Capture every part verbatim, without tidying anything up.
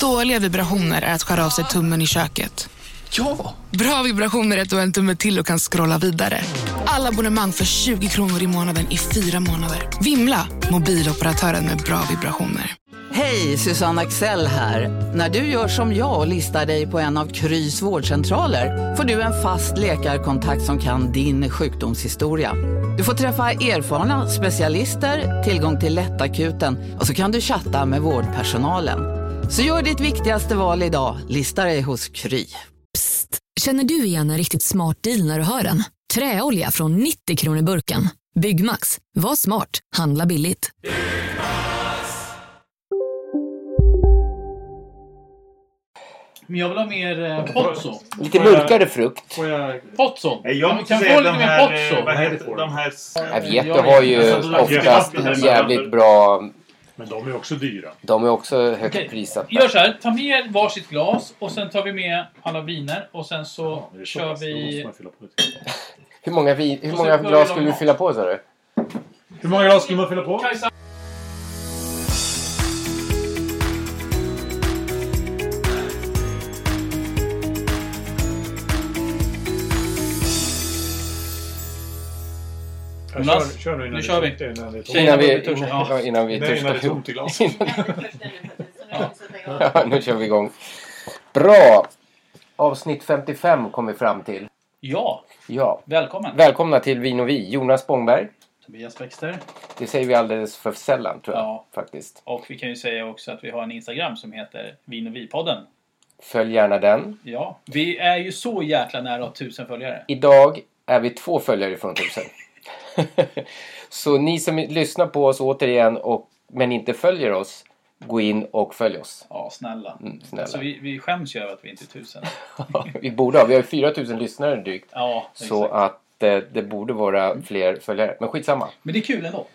Dåliga vibrationer är att skära av sig tummen i köket. Ja! Bra vibrationer är att du har en tumme till och kan scrolla vidare. Alla abonnemang för tjugo kronor i månaden i fyra månader. Vimla! Mobiloperatören med bra vibrationer. Hej, Susanne Axel här. När du gör som jag och listar dig på en av Krys vårdcentraler får du en fast läkarkontakt som kan din sjukdomshistoria. Du får träffa erfarna specialister, tillgång till lättakuten och så kan du chatta med vårdpersonalen. Så gör ditt viktigaste val idag, listar dig hos Kry. Psst, känner du igen en riktigt smart deal när du hör den? Träolja från nittio kronor i burken. Byggmax, var smart, handla billigt. Men jag vill ha mer eh, pozzo. Lite mörkare frukt. Jag... Pozzo? Nej, jag kan få lite de mer pozzo. Vad heter de här? Avietto har ju oftast jävligt bra... Men de är också dyra. De är också högt okay. prissatta. Gör så här, ta med varsitt glas och sen tar vi med alla viner och sen så, ja, så kör fast. Vi... hur många, vi... hur många glas skulle du fylla på, sa du? Hur många glas skulle man fylla på? Kajsa. Jonas, kör, kör nu kör vi. Innan vi törs. Ja, innan vi törs. Ja, nu kör vi igång. Bra. Avsnitt femtiofem kommer vi fram till. Ja. Ja. Välkommen. Välkomna till Vin och vi. Jonas Bångberg. Tobias Växter. Det säger vi alldeles för sällan, tror jag. Ja. Faktiskt. Och vi kan ju säga också att vi har en Instagram som heter Vin och vi-podden. Följ gärna den. Ja. Vi är ju så jäkla nära tusen följare. Idag är vi två följare från tusen. Så ni som lyssnar på oss återigen och, men inte följer oss, gå in och följ oss. Ja, snälla, mm, snälla. Alltså, vi, vi skäms ju över att vi inte är tusen. Vi borde ha, vi har ju fyra tusen lyssnare drygt. Ja, så att eh, det borde vara fler följare, men skitsamma. Men det är kul ändå.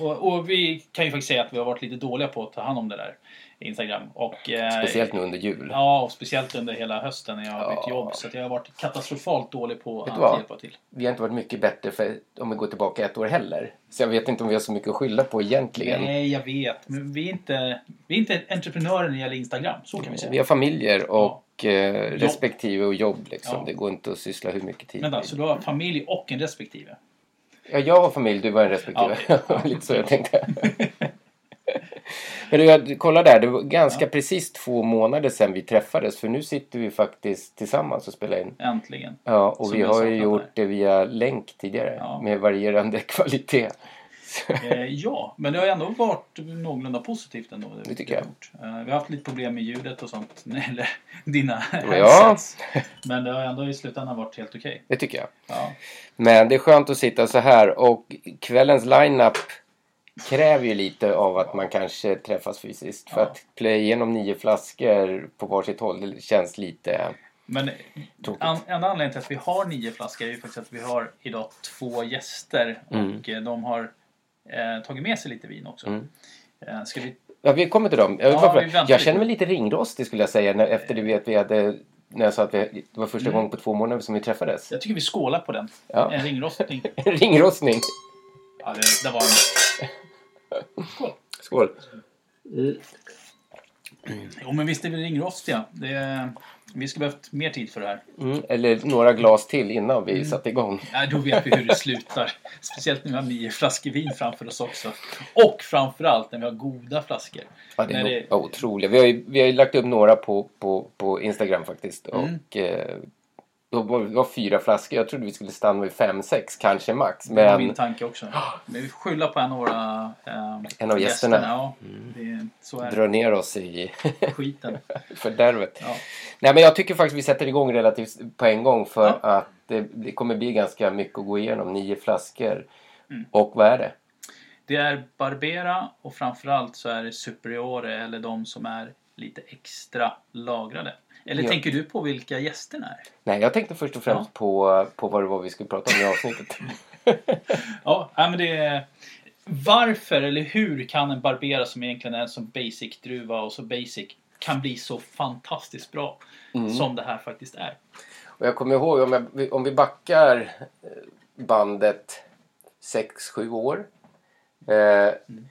Och, och vi kan ju faktiskt säga att vi har varit lite dåliga på att ta hand om det där Instagram. Och, eh, speciellt nu under jul. Ja, och speciellt under hela hösten när jag har bytt ja. jobb. Så att jag har varit katastrofalt dålig på att hjälpa till. Vi har inte varit mycket bättre för, om vi går tillbaka ett år heller. Så jag vet inte om vi har så mycket att skylla på egentligen. Nej, jag vet. Men vi är inte, vi är inte entreprenörer när det gäller Instagram. Så kan vi säga. Vi har familjer och ja. eh, respektive och jobb. Liksom. Ja. Det går inte att syssla hur mycket tid. Men alltså, du har familj och en respektive. Ja, jag har familj, du var en respektive. Ja. Lite så jag tänkte. Men jag kollar där, det var ganska ja. precis två månader sedan vi träffades. För nu sitter vi faktiskt tillsammans och spelar in. Äntligen. Ja, och så vi har ju gjort det via länk tidigare. Ja. Med varierande kvalitet. Eh, ja, men det har ändå varit någorlunda positivt ändå. Det, det tycker jag. Uh, vi har haft lite problem med ljudet och sånt. Eller dina ja. Men det har ändå i slutändan varit helt okej. Okay. Det tycker jag. Ja. Men det är skönt att sitta så här. Och kvällens line-up... kräver ju lite av att man kanske träffas fysiskt. Ja. För att plöja igenom nio flaskor på varsitt håll, det känns lite... Men an, en anledning till att vi har nio flaskor är ju faktiskt att vi har idag två gäster. Mm. Och de har eh, tagit med sig lite vin också. Mm. Eh, ska vi... Ja, vi kommer till dem. Jag, ja, jag, jag känner mig lite ringrostig, skulle jag säga. När, efter det vet vi hade... När jag sa att vi, det var första mm. gången på två månader som vi träffades. Jag tycker vi skålar på den. Ja. En ringrostning. En ringrostning. Ja, det, det var en... Skål. Skål. Mm. Jo, men visst är vi ringrostiga. Det är... Vi ska behövt mer tid för det här. Mm. Eller några glas till innan vi mm. satt igång. Nej, då vet vi hur det slutar. Speciellt när vi har nio flaskor vin framför oss också. Och framförallt när vi har goda flaskor. Ja, det är nog... det... otroligt. Vi har ju, vi har ju lagt upp några på, på, på Instagram faktiskt. Mm. Och... Eh... Då var det var fyra flaskor. Jag trodde vi skulle stanna vid fem, sex, kanske max. Men... Det var min tanke också. Men vi skyller på en, några, eh, en av gästerna. gästerna. Ja, det, så är Drar det. ner oss i skiten. Fördärvet. Ja. Nej, men jag tycker faktiskt vi sätter igång relativt på en gång. För ja. att det, det kommer bli ganska mycket att gå igenom. Nio flaskor. Mm. Och vad är det? Det är Barbera och framförallt så är det Superiore. Eller de som är lite extra lagrade. Eller ja. tänker du på vilka gästerna är? Nej, jag tänkte först och främst ja. på, på vad det var vi skulle prata om i avsnittet. Ja, men det är... Varför eller hur kan en Barbera som egentligen är en sån basic-druva och så basic kan bli så fantastiskt bra mm. som det här faktiskt är? Och jag kommer ihåg, om, jag, om vi backar bandet sex sju år... Eh, mm.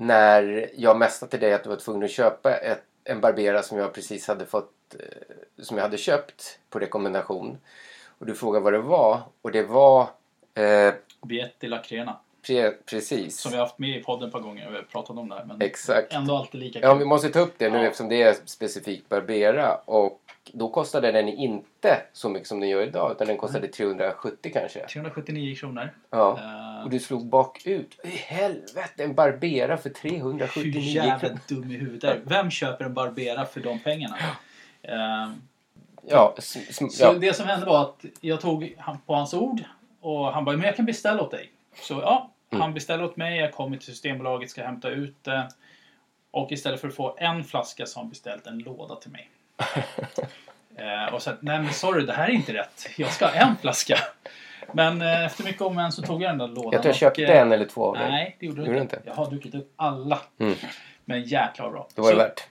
När jag mästade till dig att du var tvungen att köpa ett en Barbera som jag precis hade fått, som jag hade köpt på rekommendation. Och du frågade vad det var, och det var eh, Bietti Lacrena. Pre- precis. Som vi har haft med i podden ett par gånger, och vi har pratat om det här, men exakt. Ändå alltid lika kul. Ja, vi måste ta upp det nu, ja. Eftersom det är specifikt Barbera, och då kostade den inte så mycket som den gör idag, utan den kostade mm. trehundrasjuttio kanske. trehundrasjuttionio kronor. Ja. Uh, och du slog bakut. I helvete, en Barbera för trehundrasjuttionio kronor. Hur jävla dum i huvudet. Vem köper en Barbera för de pengarna? Uh, ja. S- s- så ja. Det som hände var att jag tog på hans ord, och han bara, men jag kan beställa åt dig. Så ja, mm. han beställde åt mig. Jag kommer till Systembolaget, ska hämta ut det. Och istället för att få en flaska så har han beställt en låda till mig. eh, och så att, nej men sorry, det här är inte rätt. Jag ska ha en flaska. Men eh, efter mycket om en så tog jag den där lådan. Jag tror jag köpte och, eh, en eller två av dem. Nej, det gjorde du inte. Jag har druckit upp alla. Mm. Men jäkla bra. Det var det så, värt.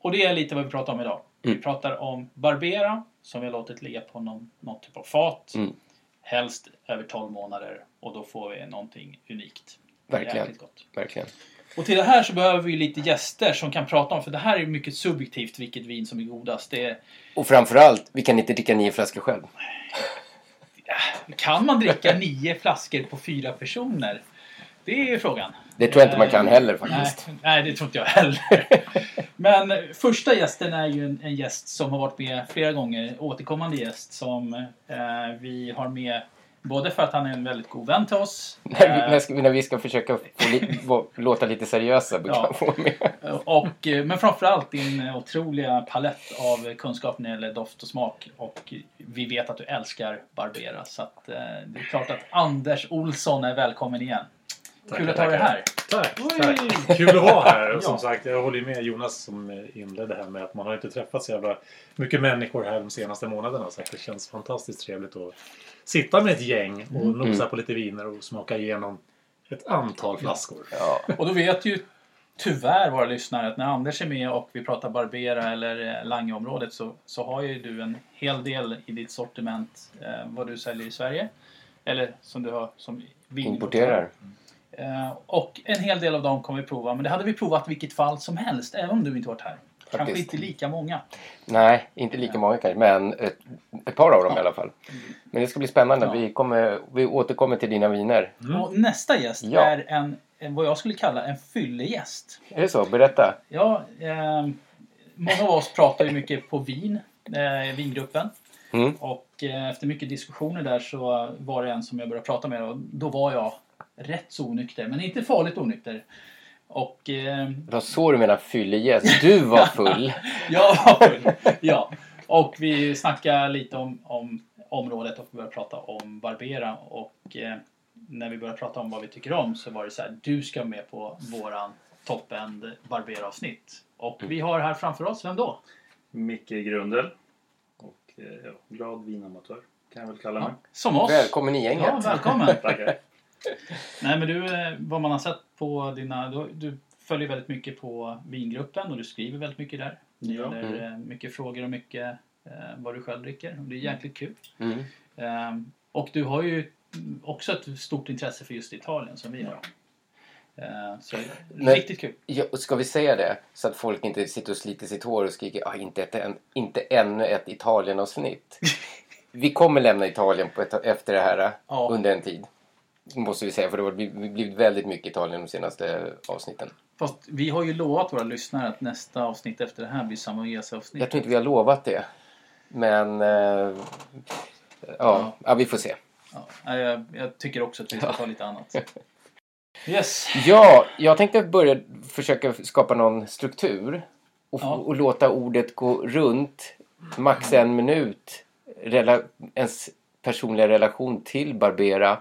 Och det är lite vad vi pratar om idag. Mm. Vi pratar om Barbera, som vi har låtit ligga på någon, någon typ av fat. Mm. Helst över tolv månader, och då får vi någonting unikt. Verkligen. Gott. Verkligen. Och till det här så behöver vi lite gäster som kan prata om, för det här är mycket subjektivt vilket vin som är godast. Det är... Och framförallt, vi kan inte dricka nio flaskor själv. Kan man dricka nio flaskor på fyra personer? Det är frågan. Det tror jag inte man kan heller faktiskt. Nej, nej, det tror inte jag heller. Men första gästen är ju en, en gäst som har varit med flera gånger. Återkommande gäst som eh, vi har med. Både för att han är en väldigt god vän till oss. När vi, när ska, när vi ska försöka få li, få, låta lite seriösa. Ja. Få med. Och, men framförallt din otroliga palett av kunskap när det gäller doft och smak. Och vi vet att du älskar Barbera. Så att, eh, det är klart att Anders Olsson är välkommen igen. Tack, kul att ha dig här. Tack, tack. Kul att vara här. Och som sagt, jag håller med Jonas som inledde här med att man har inte träffat så jävla mycket människor här de senaste månaderna. Så det känns fantastiskt trevligt att sitta med ett gäng och mm. nosa på lite viner och smaka igenom ett antal flaskor. Ja. Och då vet ju tyvärr våra lyssnare att när Anders är med och vi pratar Barbera eller Langeområdet så, så har ju du en hel del i ditt sortiment eh, vad du säljer i Sverige. Eller som du har som vin- importerar. Uh, och en hel del av dem kommer vi prova. Men det hade vi provat vilket fall som helst. Även om du inte varit här. Faktiskt. Kanske inte lika många. Nej, inte lika många kanske. Men ett, ett par av dem ja. I alla fall. Men det ska bli spännande. Ja. Vi, kommer, vi återkommer till dina viner. Mm. Och nästa gäst ja. är en, en, vad jag skulle kalla en fyllegäst. Är det så? Berätta. Ja, eh, många av oss pratar ju mycket på vin. Eh, vingruppen. Mm. Och eh, efter mycket diskussioner där så var det en som jag började prata med. Och då var jag... rätt så onykter, men inte farligt onykter. Och... Eh... Vad såg du menar fyllegäst? Du var full. Jag var full, ja. Och vi snackade lite om, om området och vi började prata om Barbera. Och eh, när vi började prata om vad vi tycker om så var det så här, du ska med på våran toppend Barbera-avsnitt. Och mm. vi har här framför oss, vem då? Micke Grundel. Och eh, ja, glad vinamatör, kan jag väl kalla mig. Ja, som oss. Välkommen i gänget. Ja, välkommen. Tackar. Nej men du, vad man har sett på dina, du, du följer väldigt mycket på vingruppen och du skriver väldigt mycket där. Ja. Eller, mm. mycket frågor och mycket eh, vad du själv dricker. Det är jäkligt kul. Mm. Um, och du har ju också ett stort intresse för just Italien som vi har. Uh, så men, riktigt kul. Ja, ska vi säga det så att folk inte sitter och sliter sitt hår och skriker ah, inte, ett, en, inte ännu ett Italien-avsnitt. Vi kommer lämna Italien på ett, efter det här ja. Under en tid. Måste vi säga, för det har blivit väldigt mycket Italien de senaste avsnitten. Fast vi har ju lovat våra lyssnare att nästa avsnitt efter det här blir samma reseavsnitt. Jag tror inte vi har lovat det. Men äh, ja, ja. ja, vi får se. Ja, jag, jag tycker också att vi ska ja. ta lite annat. Yes. Ja, jag tänkte börja försöka skapa någon struktur. Och, ja. och låta ordet gå runt max en minut. Rela- ens personliga relation till Barbera.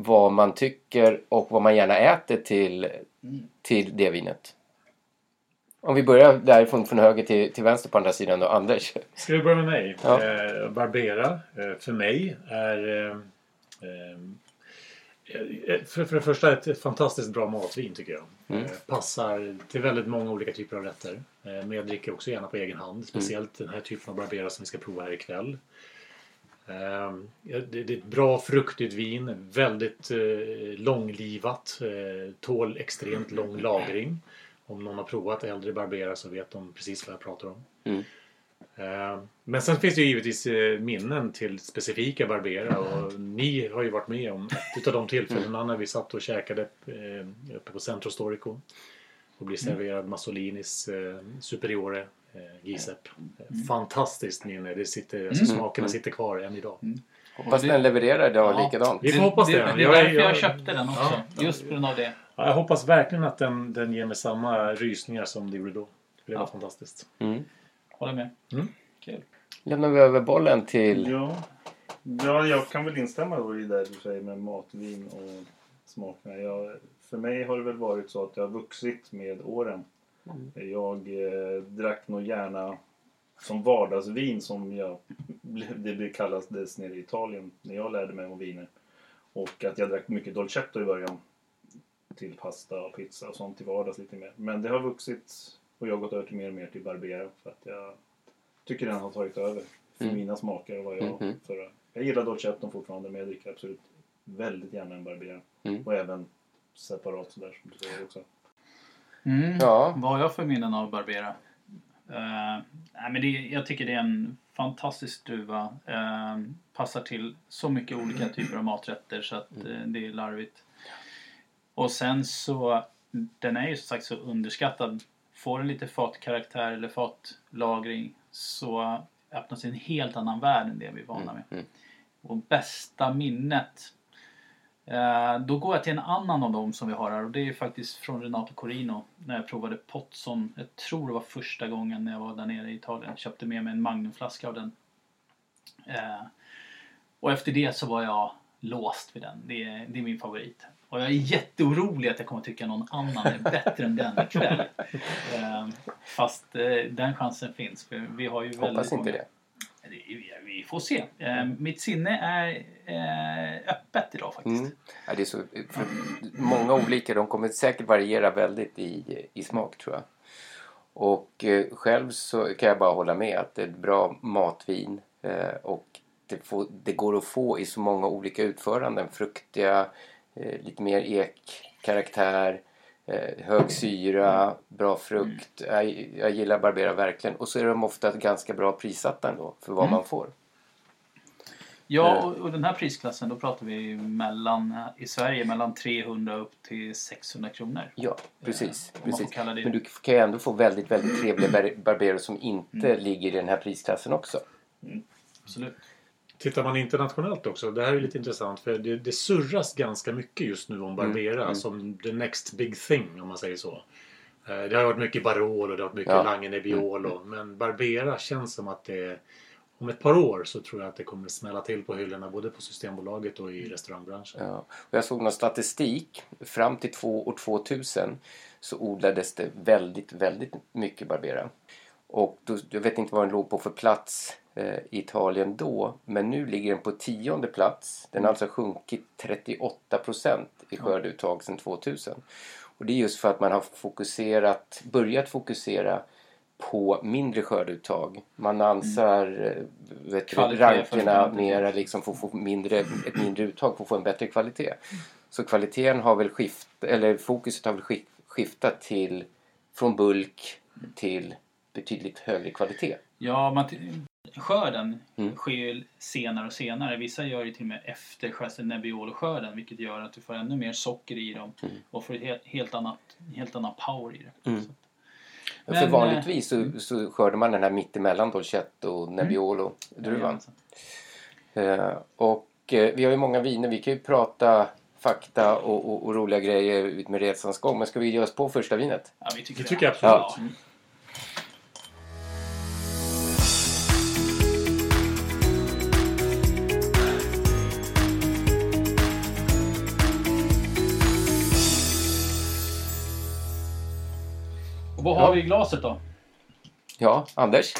Vad man tycker och vad man gärna äter till, till det vinet. Om vi börjar därifrån från höger till, till vänster på andra sidan då, Anders. Ska vi börja med mig? Ja. Eh, Barbera eh, för mig är... Eh, eh, för, för det första ett, ett fantastiskt bra matvin tycker jag. Mm. Eh, passar till väldigt många olika typer av rätter. Eh, men jag dricker också gärna på egen hand. Speciellt mm. den här typen av Barbera som vi ska prova här ikväll. Det är ett bra fruktigt vin, väldigt långlivat, tål extremt lång lagring om någon har provat äldre Barbera så vet de precis vad jag pratar om. Mm. Uh, men sen finns det ju givetvis uh, minnen till specifika Barbera, och ni har ju varit med om ett av de tillfällena när vi satt och käkade uh, uppe på Centro Storico och blev serverad Massolinis uh, Superiore uh, Giuseppe. Mm. Fantastiskt minne, det sitter, alltså, smakerna sitter kvar än idag. Mm. Hoppas den levererar idag, ja, likadant. Vi får hoppas det. Det, det, det var därför jag, jag köpte den också, ja, just på grund av det. Ja, jag hoppas verkligen att den, den ger mig samma rysningar som det gjorde då. Det var, ja, fantastiskt. Mm. Håller med. Mm. Kul. Lämnar vi över bollen till... Ja. Ja, jag kan väl instämma då i det du säger med matvin och smakerna. Jag, för mig har det väl varit så att jag har vuxit med åren. Mm. Jag eh, drack nog gärna som vardagsvin, som jag, det kallades nere i Italien när jag lärde mig om viner. Och att jag drack mycket Dolcetto i början. Till pasta och pizza och sånt till vardags lite mer. Men det har vuxit och jag har gått över till mer och mer till Barbera. För att jag tycker den har tagit över för mm. mina smaker och vad jag mm. förra. Jag gillar Dolcetto fortfarande, men jag dricker absolut väldigt gärna en Barbera. Mm. Och även separat sådär som du säger också. Mm. Ja. Vad har jag för minnen av Barbera? Uh, nej, men det, jag tycker det är en fantastisk druva. Uh, passar till så mycket olika typer av maträtter så att uh, det är larvigt. Och sen så, den är ju som sagt så underskattad. Får en lite fatkaraktär eller fatlagring så öppnas en helt annan värld än det vi är vana med. Mm. Och bästa minnet, eh, då går jag till en annan av dem som vi har här. Och det är faktiskt från Renato Corino när jag provade Pozzo. Jag tror det var första gången när jag var där nere i Italien. Jag köpte med mig en magnumflaska av den. Eh, och efter det så var jag låst vid den. Det är, det är min favorit. Och jag är jätteorolig att jag kommer tycka någon annan är bättre än den ikväll. Eh, fast eh, den chansen finns. För vi har ju väldigt Hoppas inte många... det. Vi får se. Eh, mitt sinne är eh, öppet idag faktiskt. Mm. Ja, det är så, för många olika. De kommer säkert variera väldigt i, i smak tror jag. Och eh, själv så kan jag bara hålla med att det är ett bra matvin. Eh, och det, får, det går att få i så många olika utföranden. Fruktiga... lite mer ek-karaktär, hög syra, bra frukt. Jag, jag gillar Barbera verkligen. Och så är de ofta ganska bra prissatta ändå för vad mm. man får. Ja, och, och den här prisklassen, då pratar vi mellan, i Sverige mellan trehundra upp till sexhundra kronor. Ja, precis. Eh, precis. Men du kan ju ändå få väldigt, väldigt trevliga bar- Barbera som inte mm. ligger i den här prisklassen också. Mm. Absolut. Tittar man internationellt också, det här är lite intressant för det, det surras ganska mycket just nu om Barbera mm. Mm. som the next big thing om man säger så. Det har varit mycket Barolo, det har varit mycket ja. Lange Nebbiolo, mm. men Barbera känns som att det, om ett par år så tror jag att det kommer smälla till på hyllorna både på Systembolaget och i restaurangbranschen. Ja. Och jag såg någon statistik, fram till år tvåtusen så odlades det väldigt, väldigt mycket Barbera. Och då, jag vet inte vad den låg på för plats eh, i Italien då. Men nu ligger den på tionde plats. Den har alltså sjunkit trettioåtta procent i skörduttag sedan tvåtusen. Och det är just för att man har fokuserat, börjat fokusera på mindre skörduttag. Man ansar mm. vet, rankerna mera liksom, för att få mindre, ett mindre uttag för att få en bättre kvalitet. Så kvaliteten har väl skift, eller fokuset har väl skift, skiftat till, från bulk till... betydligt högre kvalitet. Ja, man t- skörden mm. sker ju senare och senare. Vissa gör ju till och med efter skörden Nebbiolo-skörden, vilket gör att du får ännu mer socker i dem mm. och får ett helt annat, helt annan power i det. Mm. Men, för vanligtvis så, så skördar man den här mittemellan Dolcetto och Nebbiolo druvan. Mm. Uh, och uh, vi har ju många viner. Vi kan ju prata fakta och, och, och roliga grejer ut med resans gång. Men ska vi ge oss på första vinet? Ja, vi tycker, vi tycker absolut. Ja. Mm. Vad har ja. vi i glaset då? Ja, Anders?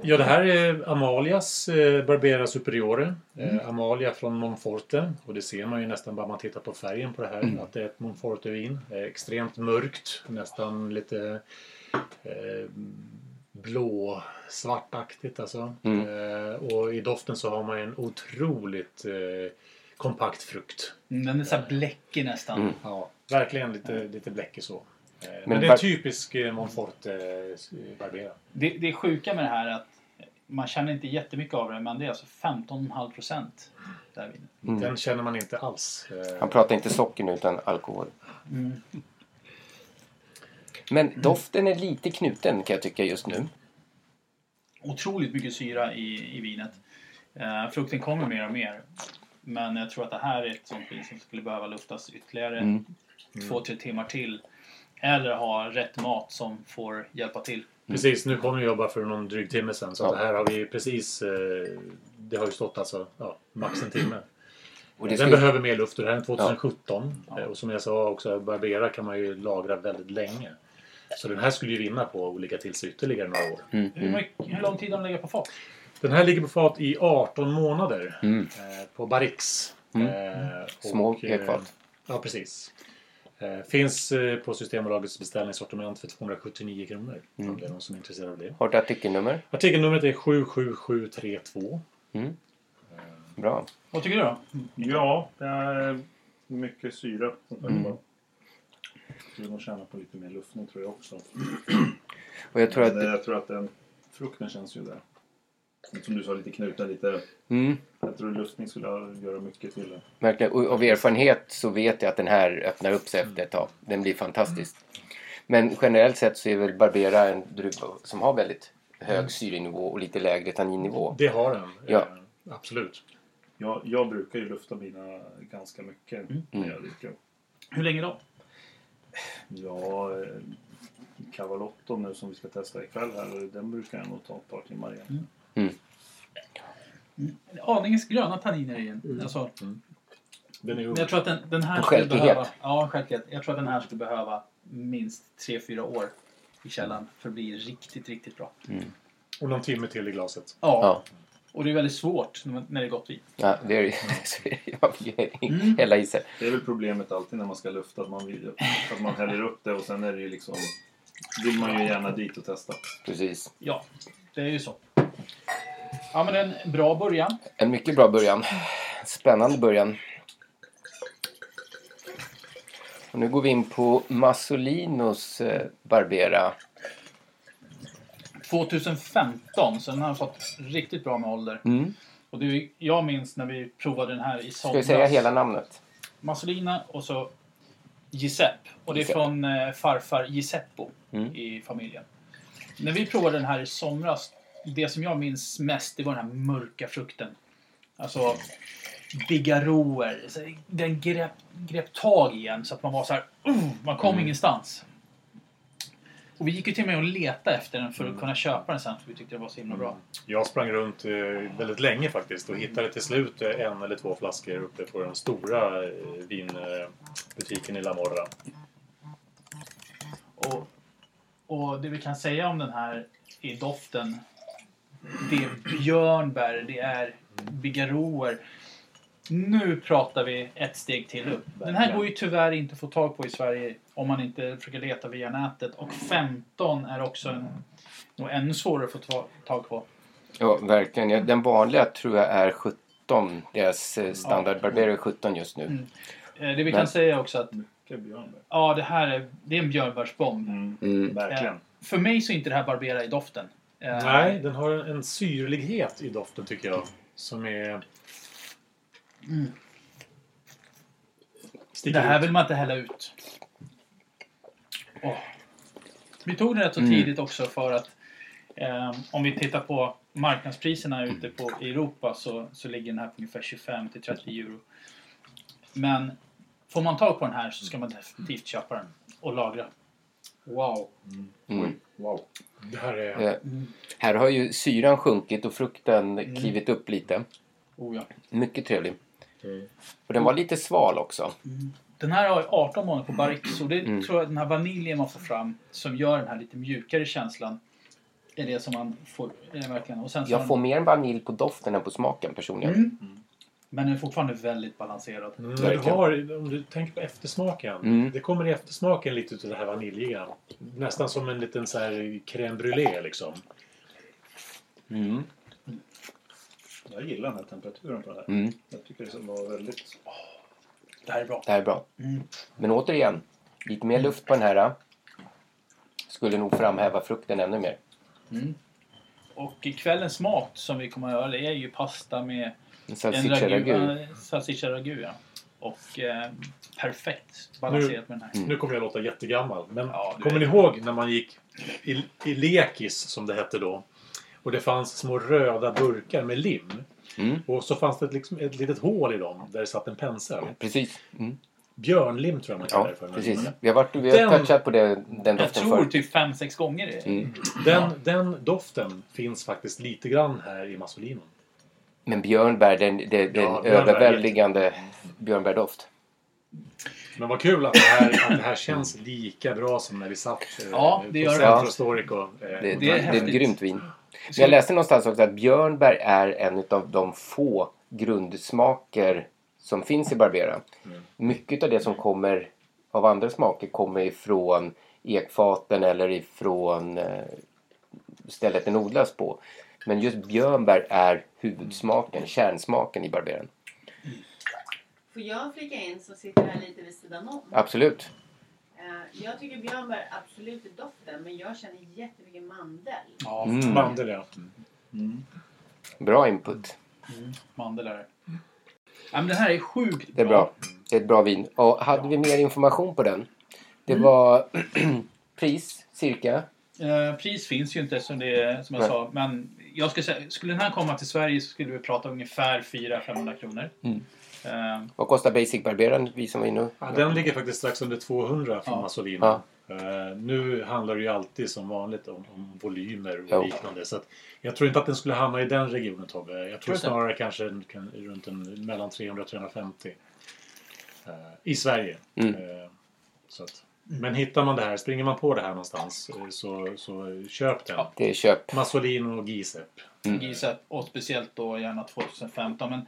Ja, det här är Amalias eh, Barbera Superiore. Mm. Eh, Amalia från Monforte. Och det ser man ju nästan bara man tittar på färgen på det här. Mm. Att det är ett Monforte-vin. Eh, extremt mörkt. Nästan lite eh, blå-svartaktigt alltså. Mm. Eh, och i doften så har man en otroligt eh, kompakt frukt. Mm, den är så här bläckig nästan. Mm. Ja, verkligen lite, lite bläckig så. Men, men det är typisk Monforte Barbera. Det, det är sjuka med det här att man känner inte jättemycket av det, men det är alltså femton komma fem procent där vinet. Mm. Den känner man inte alls. Han pratar inte socker nu utan alkohol. Mm. Men doften är lite knuten kan jag tycka just nu. Otroligt mycket syra i, i vinet. Eh, frukten kommer mer och mer. Men jag tror att det här är ett sånt vin som skulle behöva luftas ytterligare mm. två, tre timmar till. Eller ha rätt mat som får hjälpa till. Mm. Precis, nu kommer vi jobba för någon dryg timme sen. Så ja. Det här har vi precis, det har ju stått alltså, ja, max en timme. Och det Den ska... behöver mer luft och det här är tjugohundrasjutton. Ja. Och som jag sa också, Barbera kan man ju lagra väldigt länge. Så den här skulle ju vinna på att ligga till sig ytterligare några år. Mm. Mm. Hur lång tid har den legat på fat? Den här ligger på fat i arton månader mm. eh, på Barrix. Mm. Eh, Små ekfat. Eh, ja, precis. Eh, finns eh, på Systembolagets beställningssortiment för tvåhundrasjuttionio kronor. Mm. Om det är någon som är intresserad av det. Har du artikelnummer? Artikelnumret är sju sju sju tre två. Mm. Eh, Bra. Vad tycker du då? Mm. Ja, det är mycket syra. Mm. Skulle nog känna på lite mer luftning tror jag också. Och jag tror att... jag tror att den frukten känns ju där. Som du sa, lite knuten, lite... Mm. Jag tror luftning skulle göra mycket till det. Verkligen. Och av erfarenhet så vet jag att den här öppnar upp sig efter ett tag. Den blir fantastisk. Men generellt sett så är väl Barbera en druva som har väldigt hög syrenivå och lite lägre tanninnivå. Det har den. Ja. Eh, absolut. Jag, jag brukar ju lufta mina ganska mycket mm. när jag dricker. Hur länge då? Ja, Cavallotto nu som vi ska testa ikväll här, den brukar jag nog ta ett par timmar igen. Mm. Mm. Mm. Aningens gröna tanniner igen. Mm. Alltså, mm. Den är ju... Jag tror att den, den här skulle behöva, ja, självklart. Jag tror att den här skulle behöva minst tre fyra år i källan för att bli riktigt, riktigt bra. Mm. Och någon timme till i glaset. Ja. ja. Och det är väldigt svårt när det är gott vin. Ja, det är det ju. Hela isen. Det är väl problemet alltid när man ska lufta. Att man, vill, att man häller upp det och sen är det ju liksom... vill man ju gärna dit och testa. Precis. Ja, det är ju så. Ja, men en bra början. En mycket bra början. Spännande början. Och nu går vi in på Massolinos Barbera. tjugohundrafemton, så den har fått riktigt bra med ålder. Mm. Och det jag minns när vi provade den här i somras. Ska vi säga hela namnet? Massolino och så Giuseppe. Och det är från eh, farfar Giuseppo mm. i familjen. När vi provade den här i somras, det som jag minns mest, det var den här mörka frukten. Alltså bigaroer. Den grepp, grepp tag igen så att man var så här, uh, man kom mm. ingenstans. Och vi gick ju till och med och letade efter den för att mm. kunna köpa den sen, för vi tyckte det var så himla bra. Jag sprang runt eh, väldigt länge faktiskt och hittade till slut en eller två flaskor uppe på den stora eh, vinbutiken i La Morra. Och, och det vi kan säga om den här i doften, det är björnbär, det är bigaroer. Nu pratar vi ett steg till upp. Den här går ju tyvärr inte att få tag på i Sverige om man inte försöker leta via nätet. Och femton är också en, nog ännu svårare att få ta, tag på. Ja, verkligen. Den vanliga tror jag är sjutton. Deras standard Barbera är sjutton just nu. Mm. Det vi kan Men. säga också att... mycket björnbär. Ja, det här är, det är en björnbärsbomb. Mm. Mm. Verkligen. För mig så är inte det här Barbera i doften. Nej, den har en syrlighet i doften tycker jag. Som är... Mm. Det här ut. vill man inte hälla ut. Oh. Vi tog det rätt så mm. tidigt också för att eh, om vi tittar på marknadspriserna ute på Europa så, så ligger den här på ungefär tjugofem till trettio euro. Men får man tag på den här så ska man definitivt köpa den och lagra. Wow. Mm. Wow. Det här, är... eh, här har ju syran sjunkit och frukten mm. klivit upp lite. Oh ja. Mycket trevlig. Mm. Och den var lite sval också. Mm. Den här har arton månader på Barrix. Och det mm. tror jag den här vaniljen man får fram som gör den här lite mjukare känslan är det som man får. Är det verkligen. Och sen så jag den... får mer vanilj på doften än på smaken personligen. Mm. Mm. Men den är fortfarande väldigt balanserad. Mm. Du har, om du tänker på eftersmaken. Mm. Det kommer i eftersmaken lite utav det här vaniljiga. Nästan som en liten så här crème brûlée liksom. Mm. Jag gillar den här temperaturen på det här. Mm. Jag tycker det var väldigt... Oh, det här är bra. Det här är bra. Mm. Men återigen, lite mer luft på den här. skulle nog framhäva frukten ännu mer. Mm. Och kvällens mat som vi kommer att göra är ju pasta med salsiccia ragu. Och eh, perfekt balanserat nu, med den här. Mm. Nu kommer jag låta jättegammal. Men ja, kommer ni ihåg när man gick i, i lekis som det hette då? Och det fanns små röda burkar med lim. Mm. Och så fanns det liksom ett litet hål i dem där det satt en pensel. Precis. Mm. Björnlim tror jag man kallar det för. Ja, precis. Här. Vi har varit vi har touchat på det, den doften. Jag tror för. typ fem, sex gånger. Det. Mm. Den, ja. den doften finns faktiskt lite grann här i Massolino. Men björnbär, den, den, ja, den överväldigande björnbärdoft. Men vad kul att det här, att det här känns lika bra som när vi satt ja, det på Centrostorico. Ja. Det, det, det är ett grymt vin. Men jag läste någonstans också att björnbär är en av de få grundsmaker som finns i Barbera. Mm. Mycket av det som kommer av andra smaker kommer ifrån ekfaten eller ifrån stället den odlas på. Men just björnbär är huvudsmaken, kärnsmaken i Barberen. Får jag flika in så sitter här lite vid sidan om? Absolut. Jag tycker björnbär absolut är doften, men jag känner jättemycket mandel. Ja, mm. mandel ja. Mm. Bra input. Mm. Mandel är det. Ja, men det här är sjukt det är bra. bra. Det är ett bra vin. Och hade ja. vi mer information på den? Det mm. var pris cirka. Eh, pris finns ju inte som det är, som jag Nej. sa. Men jag skulle säga, skulle den här komma till Sverige så skulle vi prata om ungefär fyra till femhundra kronor. Mm. Eh. Vad kostar Basic Barbera? Vi som var inne. Ja, den ligger faktiskt strax under tvåhundra från ja. Massolino. Ja. Eh, nu handlar det ju alltid som vanligt om, om volymer och jo. liknande. Så att jag tror inte att den skulle hamna i den regionen, Tobbe. Jag tror, tror snarare inte. kanske en, kan, runt en, mellan trehundra och trehundrafemtio eh, i Sverige. Mm. Eh, så att... Men hittar man det här, springer man på det här någonstans så, så köp den. Ja, det är köp. Massolino och Giuseppe. Mm. Giuseppe och speciellt då gärna tjugofemton. Men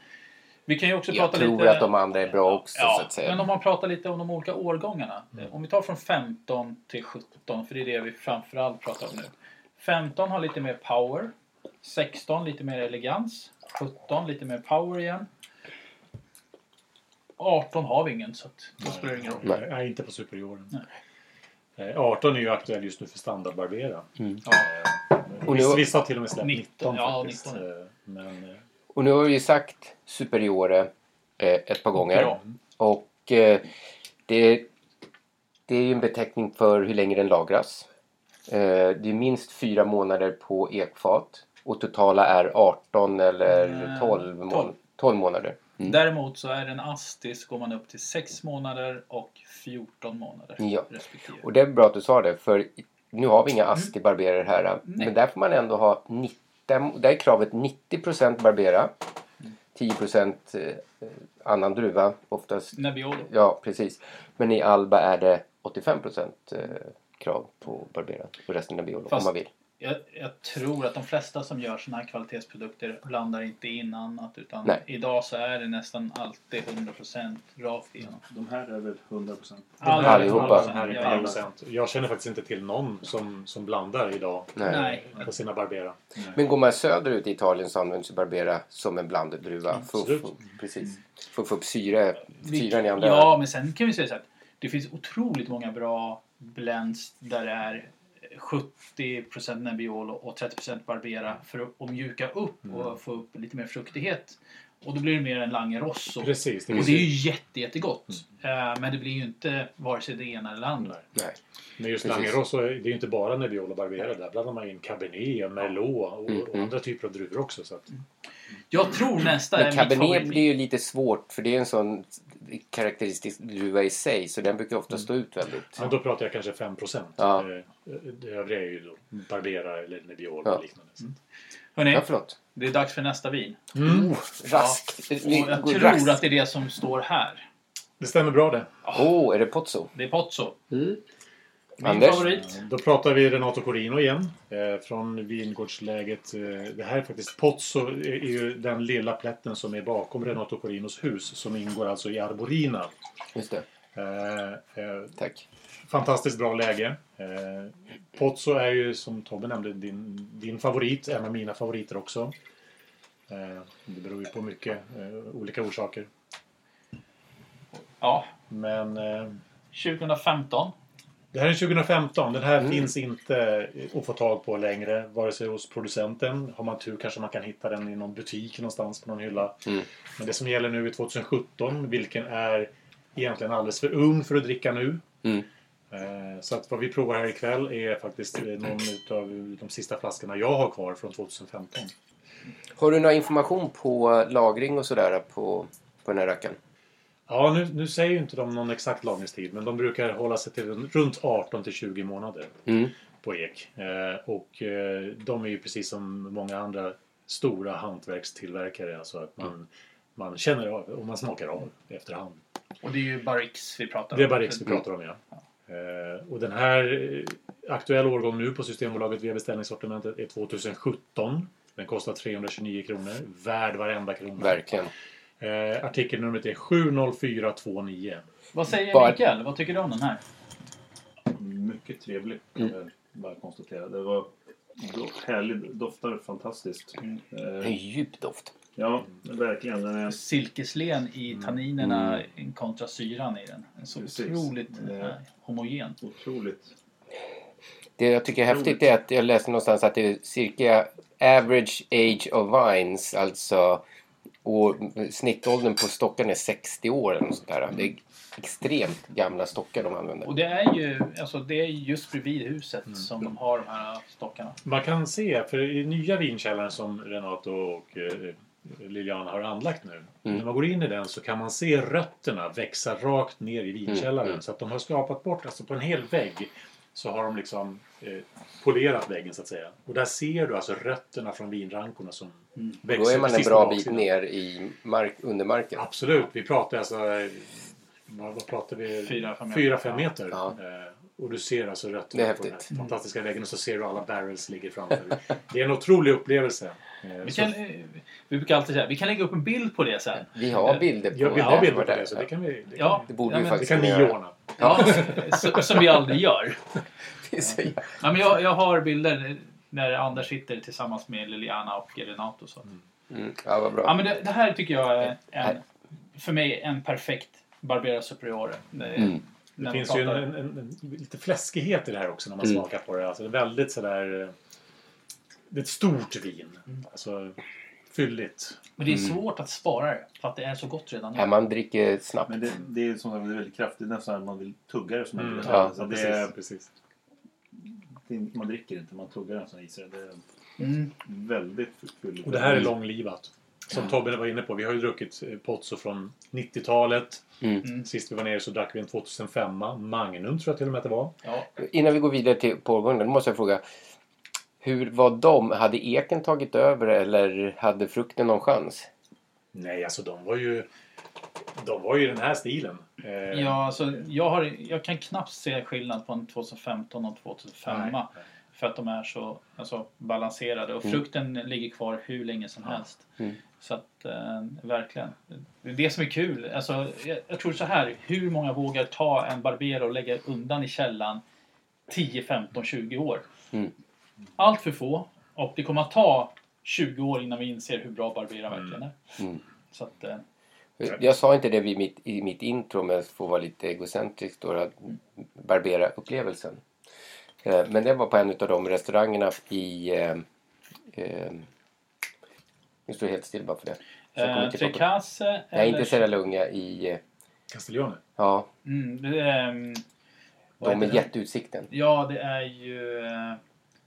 vi kan ju också Jag prata lite... Jag tror att de andra är bra också ja, så att säga. Men om man pratar lite om de olika årgångarna. Mm. Om vi tar från femton till sjutton, för det är det vi framförallt pratar om nu. femton har lite mer power. sexton lite mer elegans. sjutton lite mer power igen. arton har vi ingen, så att då spelar det ingen roll. Nej, nej, inte på superioren. Nej. arton är ju aktuell just nu för standard Barbera. Mm. Ja. Och nu, vissa har till och med släppt nitton, nitton faktiskt. Ja, nitton. Men, och nu har vi ju sagt superiore eh, ett par gånger. Ja. Och eh, det, det är ju en beteckning för hur länge den lagras. Eh, det är minst fyra månader på ekfat. Och totala är arton eller tolv, tolv. tolv månader. Mm. Däremot så är den asti så går man upp till sex månader och fjorton månader ja. respektive. Och det är bra att du sa det, för nu har vi inga asti barberer här. Mm. Men där får man ändå ha nittio, där är kravet nittio procent Barbera, tio procent annan druva oftast. Nebbiolo. Ja, precis. Men i Alba är det åttiofem procent krav på Barbera och resten Nebbiolo om man vill. Jag, jag tror att de flesta som gör såna här kvalitetsprodukter blandar inte in annat, utan Nej. idag så är det nästan alltid hundra procent rakt igenom. De här är väl hundra procent? Allihopa. Här är hundra procent. Jag känner faktiskt inte till någon som, som blandar idag Nej. på sina Barbera. Nej. Men går man söderut i Italien så används Barbera som en blandad druva. Absolut. För, för, precis. För att få upp syre, syran i andra. Ja, men sen kan vi säga så här. Det finns otroligt många bra blends där det är sjuttio procent Nebbiolo och trettio procent Barbera för att mjuka upp mm. och få upp lite mer fruktighet. Och då blir det mer en Langhe Rosso. Precis, det och det är ju jätte, jättegott. Mm. Men det blir ju inte vare sig det ena eller andra. Nej. Men just Langhe Rosso, det är ju inte bara Nebbiolo och Barbera. Där blandar man in Cabernet och Merlot och, mm. och andra typer av druvor också. Så att... mm. Jag tror nästa men är Cabernet blir ju lite svårt, för det är en sån karaktäristisk druva i sig, så den brukar ofta stå ut väldigt. Ja, då pratar jag kanske fem procent. Ja. Det övriga är ju då Barbera eller Nebbiolo ja. och liknande. Mm. Hörrni, ja, förlåt. Det är dags för nästa vin. Mm. Oh, raskt. Ja. Och jag tror raskt. att det är det som står här. Det stämmer bra det. Åh, oh. oh, är det Pozzo? Det är Pozzo. Mm. Anders? Då pratar vi Renato Corino igen eh, från vingårdsläget. Det här är faktiskt Pozzo, är ju den lilla plätten som är bakom Renato Corinos hus som ingår alltså i Arborina. Just det. Eh, eh, Tack. Fantastiskt bra läge. Eh, Pozzo är ju, som Tobbe nämnde, din, din favorit, en av mina favoriter också. Eh, det beror ju på mycket eh, olika orsaker. Ja. Men eh, tjugofemton Det här är tjugo femton. Den här mm. finns inte att få tag på längre. Vare sig hos producenten. Har man tur kanske man kan hitta den i någon butik någonstans på någon hylla. Mm. Men det som gäller nu är tjugo sjutton. Vilken är egentligen alldeles för ung för att dricka nu. Mm. Så att vad vi provar här ikväll är faktiskt någon av de sista flaskorna jag har kvar från tjugo femton. Har du någon information på lagring och sådär på, på den här röken? Ja, nu, nu säger ju inte de någon exakt lagringstid, men de brukar hålla sig till runt arton till tjugo månader mm. på ek. Eh, och eh, de är ju precis som många andra stora hantverkstillverkare, alltså att man, mm. man känner av och man smakar av efterhand. Och det är ju barrix vi pratar om. Det är barrix vi pratar om, ja. Eh, och den här aktuella årgång nu på Systembolaget via beställningssortimentet är tjugo sjutton. Den kostar trehundratjugonio kronor, värd varenda krona. Verkligen. Eh, artikelnumret är sju noll fyra två nio. Vad säger Bar- Mikael? Vad tycker du om den här? Mycket trevlig. Mm. Bara konstatera. Det var härlig, doftar fantastiskt. Mm. Eh, en djup doft. Ja, verkligen. Den är... silkeslen i tanninerna mm. kontra syran i den. Den är så precis. Otroligt eh, homogent. Otroligt. Det jag tycker är häftigt är att jag läste någonstans att det är cirka average age of vines, alltså och snittåldern på stockarna är sextio år eller något sånt där. Det är extremt gamla stockar de använder. Och det är ju alltså det är just bredvid huset mm. som de har de här stockarna. Man kan se för i nya vinkällaren som Renato och Liliana har anlagt nu. Mm. När man går in i den så kan man se rötterna växa rakt ner i vinkällaren mm. så att de har skapat bort alltså på en hel vägg. Så har de liksom eh, polerat väggen så att säga. Och där ser du alltså rötterna från vinrankorna som mm. växer. Då är man en bra bit ner i mark, undermarken. Absolut, vi pratar alltså, vad, vad pratar vi? Fyra, fem meter. Fyra, fem meter. Ja. Eh, och du ser alltså rötterna på häftigt. Den fantastiska väggen och så ser du alla barrels ligger framför dig. Det är en otrolig upplevelse. Eh, vi, kan, vi brukar alltid säga, vi kan lägga upp en bild på det sen. Vi har bilder på ja, vi har bilder på det, så det kan vi, det kan, ja, det borde ja, vi men, faktiskt det kan ni ordna. Ja, som vi aldrig gör. Ja, men jag, jag har bilder när Anders sitter tillsammans med Liliana och Renato. Så. Mm. Ja, vad bra. Ja, men det, det här tycker jag är en, för mig en perfekt Barbera Superiore. Mm. Det finns ju en, en, en, lite fläskighet i det här också när man mm. smakar på det. Alltså, det är väldigt sådär, det är ett stort vin. Mm. Alltså... fylligt. Men det är svårt mm. att spara det för att det är så gott redan nu. Ja, man dricker snabbt. Men det, det är som sagt det är väldigt kraftigt nästan man vill tugga det som man vill. Mm. Ja, så det precis. Är precis. Det, man dricker inte, man tuggar den som isar. Det är mm. väldigt fylligt. Och det här är långlivat. Som Tobbe var inne på, vi har ju druckit Pozzo från nittiotalet. Mm. Sist vi var nere så drack vi en tjugo noll fem. Magnum tror jag till och med att det var. Ja. Innan vi går vidare till pågående, då måste jag fråga. Hur var de? Hade eken tagit över eller hade frukten någon chans? Nej, alltså de var ju de var ju den här stilen. Eh, ja, alltså jag, har, jag kan knappt se skillnad på en tjugo femton och tjugo noll fem nej, nej. För att de är så alltså, balanserade. Och frukten mm. ligger kvar hur länge som ja. Helst. Mm. Så att, eh, verkligen. Det som är kul, alltså, jag, jag tror så här, hur många vågar ta en Barbera och lägga undan i källan tio, femton, tjugo år? Mm. Allt för få. Och det kommer att ta tjugo år innan vi inser hur bra Barbera verkligen är. Mm. Så att, eh. Jag sa inte det vid mitt, i mitt intro, men jag får vara lite egocentriskt då. Mm. Barbera-upplevelsen. Eh, men det var på en av de restaurangerna i... Eh, eh, nu står jag helt still bara för det. Eh, Trecase? Eller... Nej, inte Serra Lunga i... Eh, Castiglione? Ja. Mm, det, eh, de med jätteutsikten. Ja, det är ju... Eh...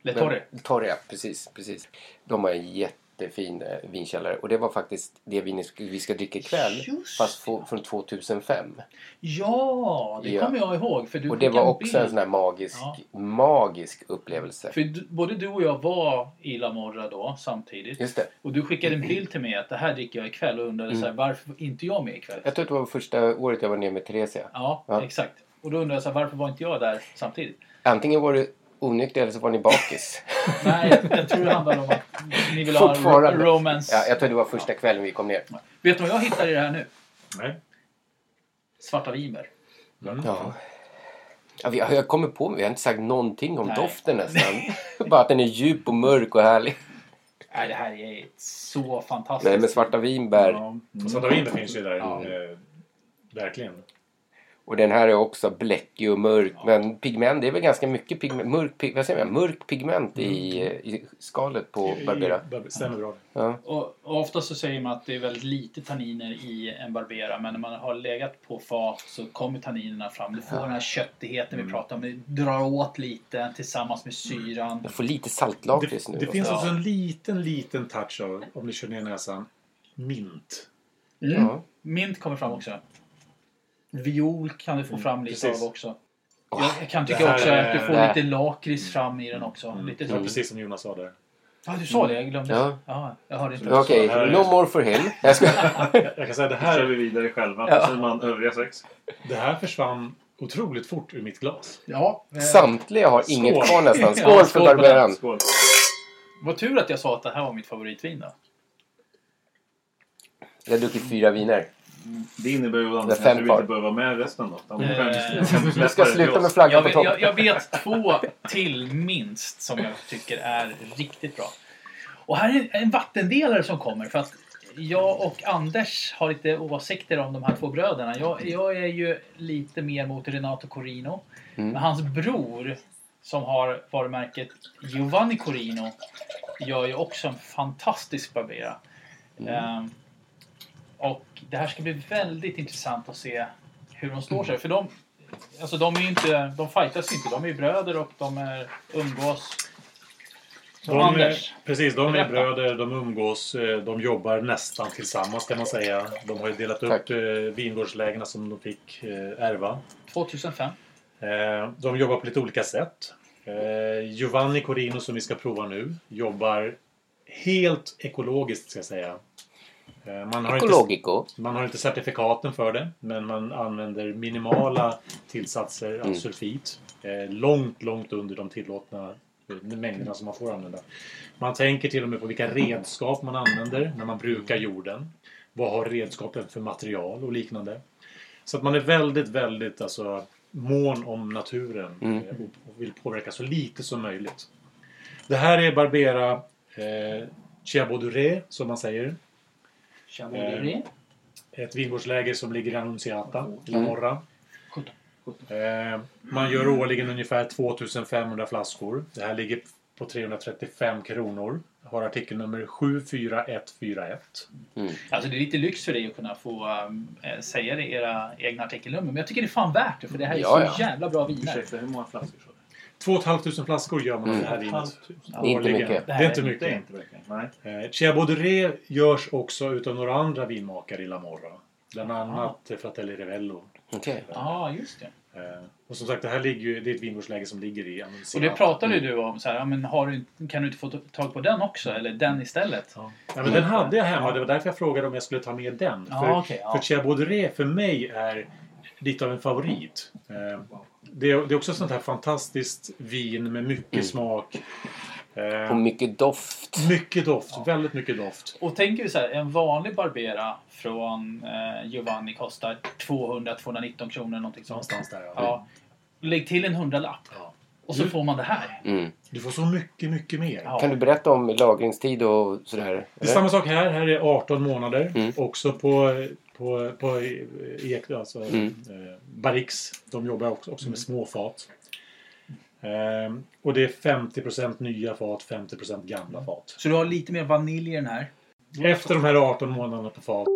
Le Torre. Men, Torre, ja, precis, precis. De har en jättefin vinkällare. Och det var faktiskt det vi, vi ska dricka ikväll. Just fast få, från tjugo noll fem. Ja, det ja. Kommer jag ihåg. För du och det var en också bild. En sån här magisk, ja. magisk upplevelse. För du, både du och jag var i La Morra då samtidigt. Just det. Och du skickade en bild till mig att det här dricker jag ikväll. Och undrade mm. så här, varför inte jag med ikväll? Jag tror att det var första året jag var ner med Theresia. Ja, ja, exakt. Och då undrade jag så här, varför var inte jag där samtidigt? Antingen var det... onyktig eller så var ni bakis. Nej, jag, jag tror det handlar om att ni vill ha en romance. Ja, jag tror det var första kvällen vi kom ner. Vet du vad jag hittar i det här nu? Nej. Svarta viner. Mm. Ja. ja vi, jag kommer på mig, vi har inte sagt någonting om Nej. Doften nästan. Bara att den är djup och mörk och härlig. Nej, det här är så fantastiskt. Nej, men svarta vinbär. Ja. Svarta vinbär finns ju där. Ja. Verkligen. Och den här är också bläckig och mörk. Ja. Men pigment, det är väl ganska mycket pigment, mörk, pig, vad säger jag, mörk pigment mm. i, i skalet på Barbera. Det stämmer bra. Ja. Och, och ofta så säger man att det är väldigt lite tanniner i en Barbera. Men när man har legat på fat så kommer tanninerna fram. Du får ja. den här köttigheten mm. vi pratar om. Du drar åt lite tillsammans med syran. Du får lite saltlakris nu. Det finns också en liten, liten touch av, om du kör ner näsan, mint. Mm. Ja. Mint kommer fram också. Viol kan du få fram lite mm, av också. Oh, jag kan tycka också att du får är... lite lakrits fram i den också. Mm. Lite ja, precis som Jonas sa där. Ja, ah, du sa det. Jag glömde. Ja. Ja, jag hörde inte. Okej, okay. No more for him. Jag, ska... jag kan säga att det här är vi vidare själva. Ja. Så man övriga sex. Det här försvann otroligt fort ur mitt glas. Ja. Eh... Samtliga har skål. Inget kvar nästan. Skål, ja, skål för Barberan. Skål. Vad tur att jag sa att det här var mitt favoritvin då. Jag har druckit fyra viner. Det innebär ju att vi inte behöver vara med resten då. De eh, jag ska sluta med flaggan på topp. Jag, jag vet två till minst som jag tycker är riktigt bra. Och här är en vattendelare som kommer. För att jag och Anders har lite åsikter om de här två bröderna. Jag, jag är ju lite mer mot Renato Corino. Mm. Men hans bror som har varumärket Giovanni Corino gör ju också en fantastisk Barbera. Mm. Ehm, Och det här ska bli väldigt intressant att se hur de står sig. För de, alltså de är ju inte, de fightas inte. De är ju bröder och de är umgås. De Anders. Är, precis, de är bröder, de umgås, de jobbar nästan tillsammans kan man säga. De har ju delat upp vingårdslägena som de fick ärva. tjugohundrafem. De jobbar på lite olika sätt. Giovanni Corino som vi ska prova nu jobbar helt ekologiskt ska jag säga. Man har, inte, man har inte certifikaten för det, men man använder minimala tillsatser av mm. sulfit. Eh, långt, långt under de tillåtna de mängderna som man får använda. Man tänker till och med på vilka redskap man använder när man brukar jorden. Vad har redskapen för material och liknande. Så att man är väldigt, väldigt alltså, mån om naturen mm. eh, och vill påverka så lite som möjligt. Det här är Barbera eh, Ciabot d'Uré, som man säger. Eh, ett vingårdsläger som ligger i Annunziata, i La Morra. Eh, man gör årligen ungefär tvåtusenfemhundra flaskor. Det här ligger på trehundratrettiofem kronor. Har artikelnummer sju fyra ett fyra ett. Mm. Alltså det är lite lyx för dig att kunna få äh, säga det, era egna artikelnummer. Men jag tycker det är fan värt det, för det här är ja, så ja. jävla bra viner. Ursäkta, hur många flaskor så? två tusen femhundra flaskor gör man mm. det här vinet. Ja, inte mycket. Det är inte mycket. Det inte mycket. Nej. Eh, Ciabot d'Uré görs också utav några andra vinmakare i La Morra. Bland annat ah. Fratelli Rivello. Okej, okay. ah, just det. Eh, och som sagt, det här ligger ju, det är ett vinvårdsläge som ligger i Annunziata. Och det pratade mm. du om, så här, ja, men har du, kan du inte få tag på den också? Eller den istället? Ja, ja men mm. den hade jag hemma. Det var därför jag frågade om jag skulle ta med den. Ah, för okay, ah. för Ciabot d'Uré för mig är lite av en favorit. Eh, Det är, det är också sånt här fantastiskt vin med mycket mm. smak. Eh, och mycket doft. Mycket doft, ja. Väldigt mycket doft. Och tänker vi så här, en vanlig Barbera från eh, Giovanni kostar tvåhundra till tvåhundranitton kronor. Någonting sånt. Någonstans där, ja. Ja. Lägg till en hundralapp. Ja. Och så du, får man det här. Mm. Du får så mycket, mycket mer. Ja. Kan du berätta om lagringstid och sådär? Det är samma sak här. Här är arton månader. Mm. Också på... På, på ek, alltså, mm. eh, Barrix, de jobbar också, också med små fat. Eh, och det är femtio procent nya fat, femtio procent gamla fat. Så du har lite mer vanilj i den här? Efter de här arton månaderna på fat.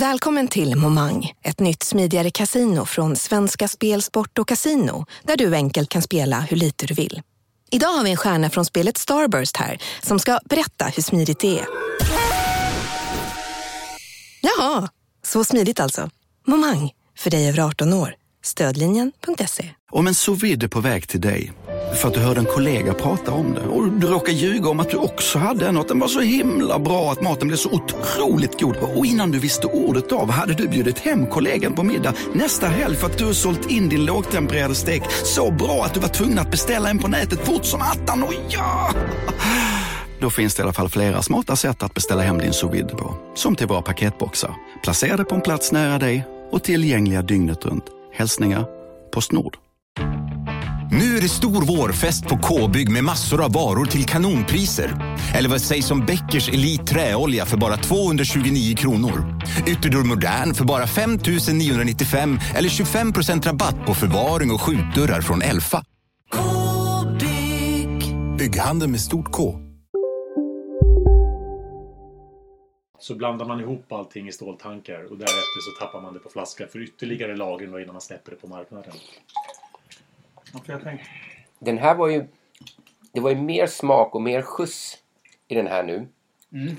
Välkommen till Momang, ett nytt smidigare kasino från Svenska Spel, Sport och Casino. Där du enkelt kan spela hur lite du vill. Idag har vi en stjärna från spelet Starburst här som ska berätta hur smidigt det är. Jaha, så smidigt alltså. Momang, för dig över arton år. Stödlinjen punkt se. Om en sous-vide på väg till dig för att du hörde en kollega prata om det och du råkade ljuga om att du också hade en och att den var så himla bra att maten blev så otroligt god och innan du visste ordet av hade du bjudit hem kollegan på middag nästa helg för att du sålt in din lågtempererade stek så bra att du var tvungen att beställa en på nätet fort som attan och ja... Då finns det i alla fall flera smarta sätt att beställa hem din sous vide på. Som till våra paketboxar. Placerade på en plats nära dig och tillgängliga dygnet runt. Hälsningar Postnord. Nu är det stor vårfest på K-bygg med massor av varor till kanonpriser. Eller vad sägs om Beckers Elite träolja för bara tvåhundratjugonio kronor. Ytterdörr Modern för bara fem tusen niohundranittiofem eller tjugofem procent rabatt på förvaring och skjutdörrar från Elfa. K-bygg. Bygghandel med stort K. Så blandar man ihop allting i ståltankar och därefter så tappar man det på flaska för ytterligare lagring innan man släpper det på marknaden. Okay, thanks. Den här var ju, det var ju mer smak och mer skjuts i den här nu mm.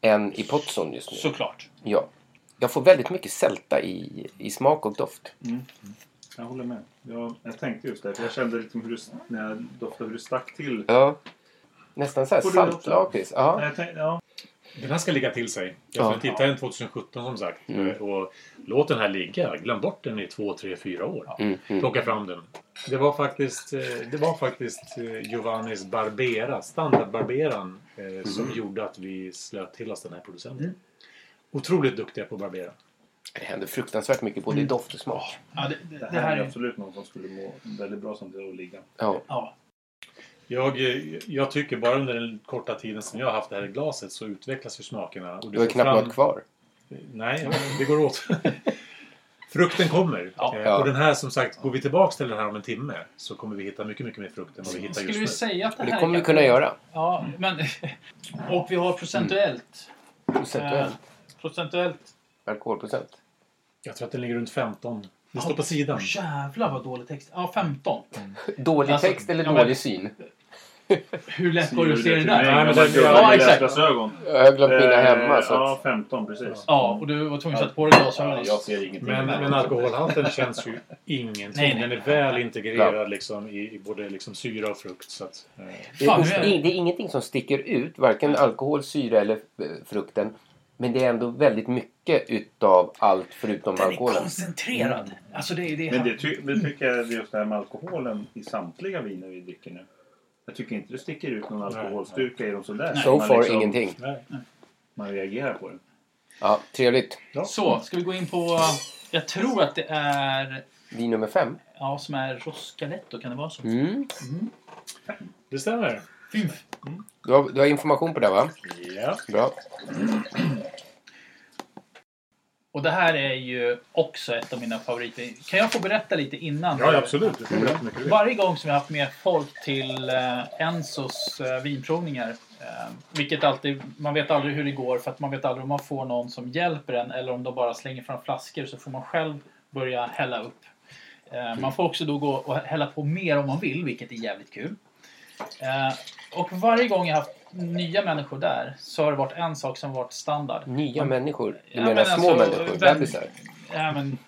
än i Pozzon just nu. Såklart. Ja. Jag får väldigt mycket sälta i, i smak och doft. Mm. Jag håller med. Jag, jag tänkte just det, för jag kände lite hur du, när jag doftade hur du stack till. Ja. Nästan så här saltlakris. Ja. Ja. Den här ska ligga till sig. Jag får ja. titta den tjugosjutton som sagt. Mm. Och låt den här ligga. Glöm bort den i två, tre, fyra år. Mm, mm. Plocka fram den. Det var faktiskt, det var faktiskt Giovannis Barbera, standardbarberan, mm. som gjorde att vi slöt till oss den här producenten. Mm. Otroligt duktiga på Barbera. Det händer fruktansvärt mycket både i mm. doft och smak. Ja, det, det, det, det här är absolut något som skulle må väldigt bra som det att ligga. Ja. ja. Jag, jag tycker bara under den korta tiden som jag har haft det här i glaset så utvecklas ju smakerna. Och du har knappt fram... något kvar. Nej, det går åt. Frukten kommer. Ja. Eh, och den här som sagt, går vi tillbaka till den här om en timme så kommer vi hitta mycket, mycket mer frukt än vad vi hittar Skulle just nu. Skulle du säga att det här... Det kommer vi kunna göra. Ja, men... Och vi har procentuellt. Mm. Procentuellt. Eh, procentuellt. Alkoholprocent. Jag tror att den ligger runt femton. Det står på sidan. Oh, jävlar vad dålig text. Ja, femton. Mm. Dålig alltså, text eller ja, dålig men... syn? Hur lätt var du att se det där? Nej, men det är ja, exakt. Jag har glömt mina hemma. Så att... Ja, femton, precis. Ja, och du var tvungen att sätta på dig glasögonen. Jag ser ingenting. Men, men alkoholhalten känns ju ingenting. Nej, nej. Den är väl integrerad ja. liksom, i, i både liksom, syra och frukt. Så att, eh. det, är, det, är, det är ingenting som sticker ut, varken alkohol, syra eller frukten. Men det är ändå väldigt mycket utav allt förutom den alkoholen. Den är koncentrerad. Mm. Alltså det är det. Men det ty- vi tycker jag just det här med alkoholen i samtliga viner vi dricker nu. Jag tycker inte det sticker ut någon alkoholstyrka i dem sådär. So far liksom, ingenting. Nej. Man reagerar på det. Ja, trevligt. Ja. Så, ska vi gå in på... Jag tror att det är... Vin nummer fem. Ja, som är Roscaleto. Kan det vara så? Mm. Mm. Det stämmer. Mm. Du, har, du har information på det va? Ja. Bra. Och det här är ju också ett av mina favoriter. Kan jag få berätta lite innan? Ja, absolut. Du får berätta mycket. Varje gång som jag har haft med folk till eh, Enzos eh, vinprovningar. Eh, vilket alltid, man vet aldrig hur det går. För att man vet aldrig om man får någon som hjälper en. Eller om de bara slänger fram flaskor. Så får man själv börja hälla upp. Eh, man får också då gå och hälla på mer om man vill. Vilket är jävligt kul. Eh, och varje gång jag haft nya människor där så har det varit en sak som varit standard. Nya man, människor? Du ja, menar men små alltså, människor? Vän, ja, men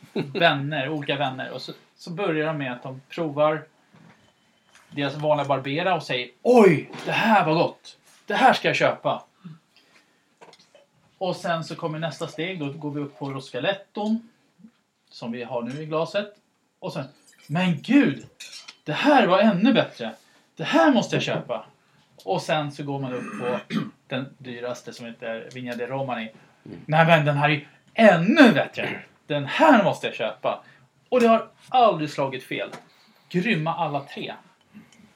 vänner, olika vänner. Och så, så börjar de med att de provar deras vanliga Barbera och säger oj, det här var gott. Det här ska jag köpa. Och sen så kommer nästa steg. Då går vi upp på Roscaletton som vi har nu i glaset. Och sen, men gud, det här var ännu bättre. Det här måste jag köpa. Och sen så går man upp på den dyraste som heter Vigna dei Romani. Mm. Nej men den här är ju ännu bättre. Den här måste jag köpa. Och det har aldrig slagit fel. Grymma alla tre.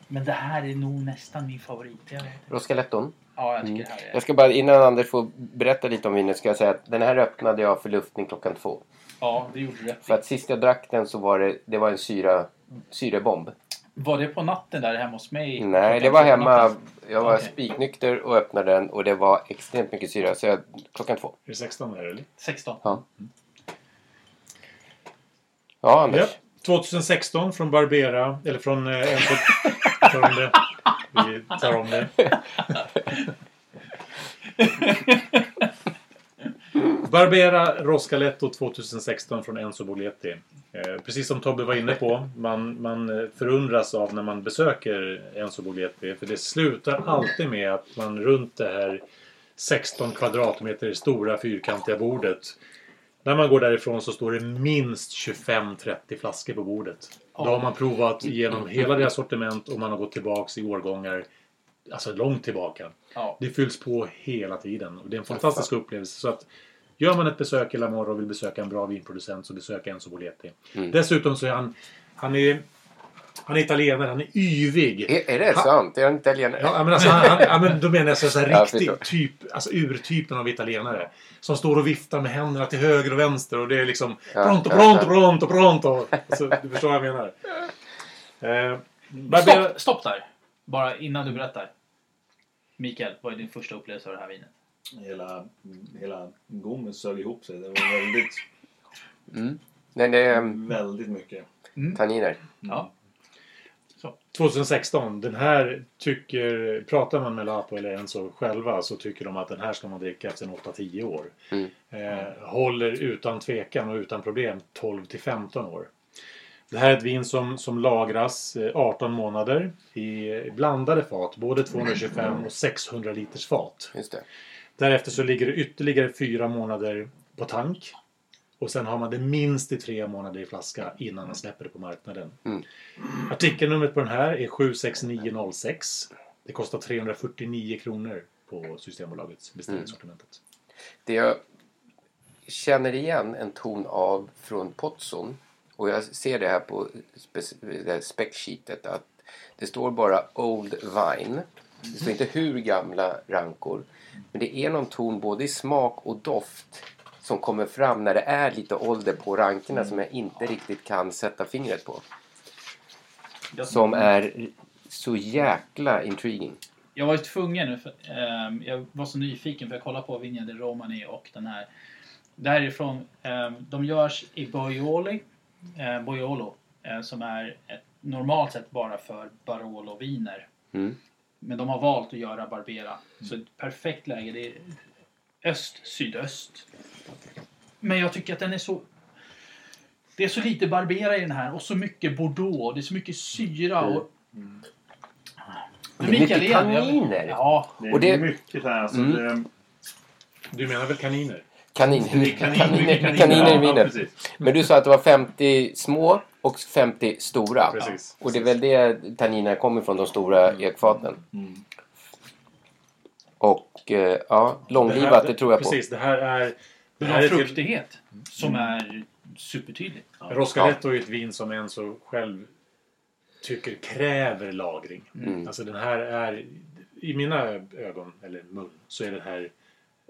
Men det här är nog nästan min favorit. Roscaletton? Ja, jag tycker mm. det här är... Jag ska bara, innan Anders får berätta lite om vinet, ska jag säga att den här öppnade jag för luftning klockan två. Ja, det gjorde det. För att sist jag drack den så var det, det var en syra, syrebomb. Var det på natten där hemma hos mig? Nej, det var hemma. Jag var okay. Spiknykter och öppnade den. Och det var extremt mycket syra. Så jag, klockan två. Är det sexton här eller? sexton. Ja, mm. ja Anders. Ja, tjugosexton från Barbera. Eller från... Eh, tar om det. Vi tar om det. Barbera Roscaletto tjugosexton från Enzo Boglietti. Eh, precis som Tobbe var inne på, man, man förundras av när man besöker Enzo Boglietti. För det slutar alltid med att man runt det här sexton kvadratmeter stora fyrkantiga bordet. När man går därifrån så står det minst tjugofem trettio flaskor på bordet. Då har man provat genom hela deras sortiment och man har gått tillbaka i årgångar. Alltså långt tillbaka. Ja. Det fylls på hela tiden. Och det är en fantastisk ja. upplevelse. Så att gör man ett besök i La Morra och vill besöka en bra vinproducent så besöka Enzo Boglietti. Mm. Dessutom så är han, han är Han är italienare, han är yvig. Är, är det han, sant? Är han italienare? Ja, men alltså, han, han, men då menar jag så här riktig typ, alltså urtypen av italienare. Som står och viftar med händerna till höger och vänster. Och det är liksom pronto, pronto, pronto, pronto. Alltså, du förstår vad jag menar. Eh, Barbera... stopp, stopp där. Bara innan du berättar. Mikael, vad är din första upplevelse av det här vinet? Hela, hela gången sög ihop sig. Det var väldigt... Mm. Nej, det är... Väldigt mycket. Mm. Tanniner. Ja. Så. tjugohundrasexton, den här tycker... Pratar man med Lapo eller Enzo själva så tycker de att den här ska man dricka efter åtta till tio år. Mm. Eh, håller utan tvekan och utan problem tolv till femton år. Det här är ett vin som, som lagras arton månader i blandade fat. Både tvåhundratjugofem och sexhundra liters fat. Just det. Därefter så ligger det ytterligare fyra månader på tank. Och sen har man det minst i tre månader i flaska innan man släpper det på marknaden. Mm. Artikelnumret på den här är sju sex nio noll sex. Det kostar trehundrafyrtionio kronor på Systembolagets beställningssortimentet. Mm. Det jag känner igen en ton av från Pozzon. Och jag ser det här på spe- specsheetet att det står bara Old Vine. Det står inte hur gamla rankor. Men det är någon ton både i smak och doft som kommer fram när det är lite ålder på rankorna mm. som jag inte riktigt kan sätta fingret på. Som är så jäkla intriguing. Jag var ju tvungen nu. För, eh, jag var så nyfiken för jag kollade på Vigna dei Romani och den här. Därifrån, eh, de görs i Boioli. Eh, Boiolo eh, som är ett, normalt sett bara för Barolo-viner. Mm. Men de har valt att göra Barbera. Mm. Så ett perfekt läge. Det är öst, sydöst. Men jag tycker att den är så... Det är så lite Barbera i den här. Och så mycket Bordeaux. Det är så mycket syra. Och... Mm. Det är mycket Leder. Kaniner. Ja. Det är och det... mycket här. Alltså, mm. det... Du menar väl kaniner? Kaniner, kaniner, kaniner, kaniner, kaniner i vinet. Ja, men du sa att det var femtio små och femtio stora. Precis, och det är väl det tanninerna kommer från, de stora mm. ekfaten. Mm. Och eh, ja, långlivat, det, här, det tror jag precis, på. Precis, det här är... Det här är fruktighet mm. som är supertydlig. Ja. Roscaleto är ett vin som en så själv tycker kräver lagring. Mm. Alltså den här är, i mina ögon, eller mun, så är den här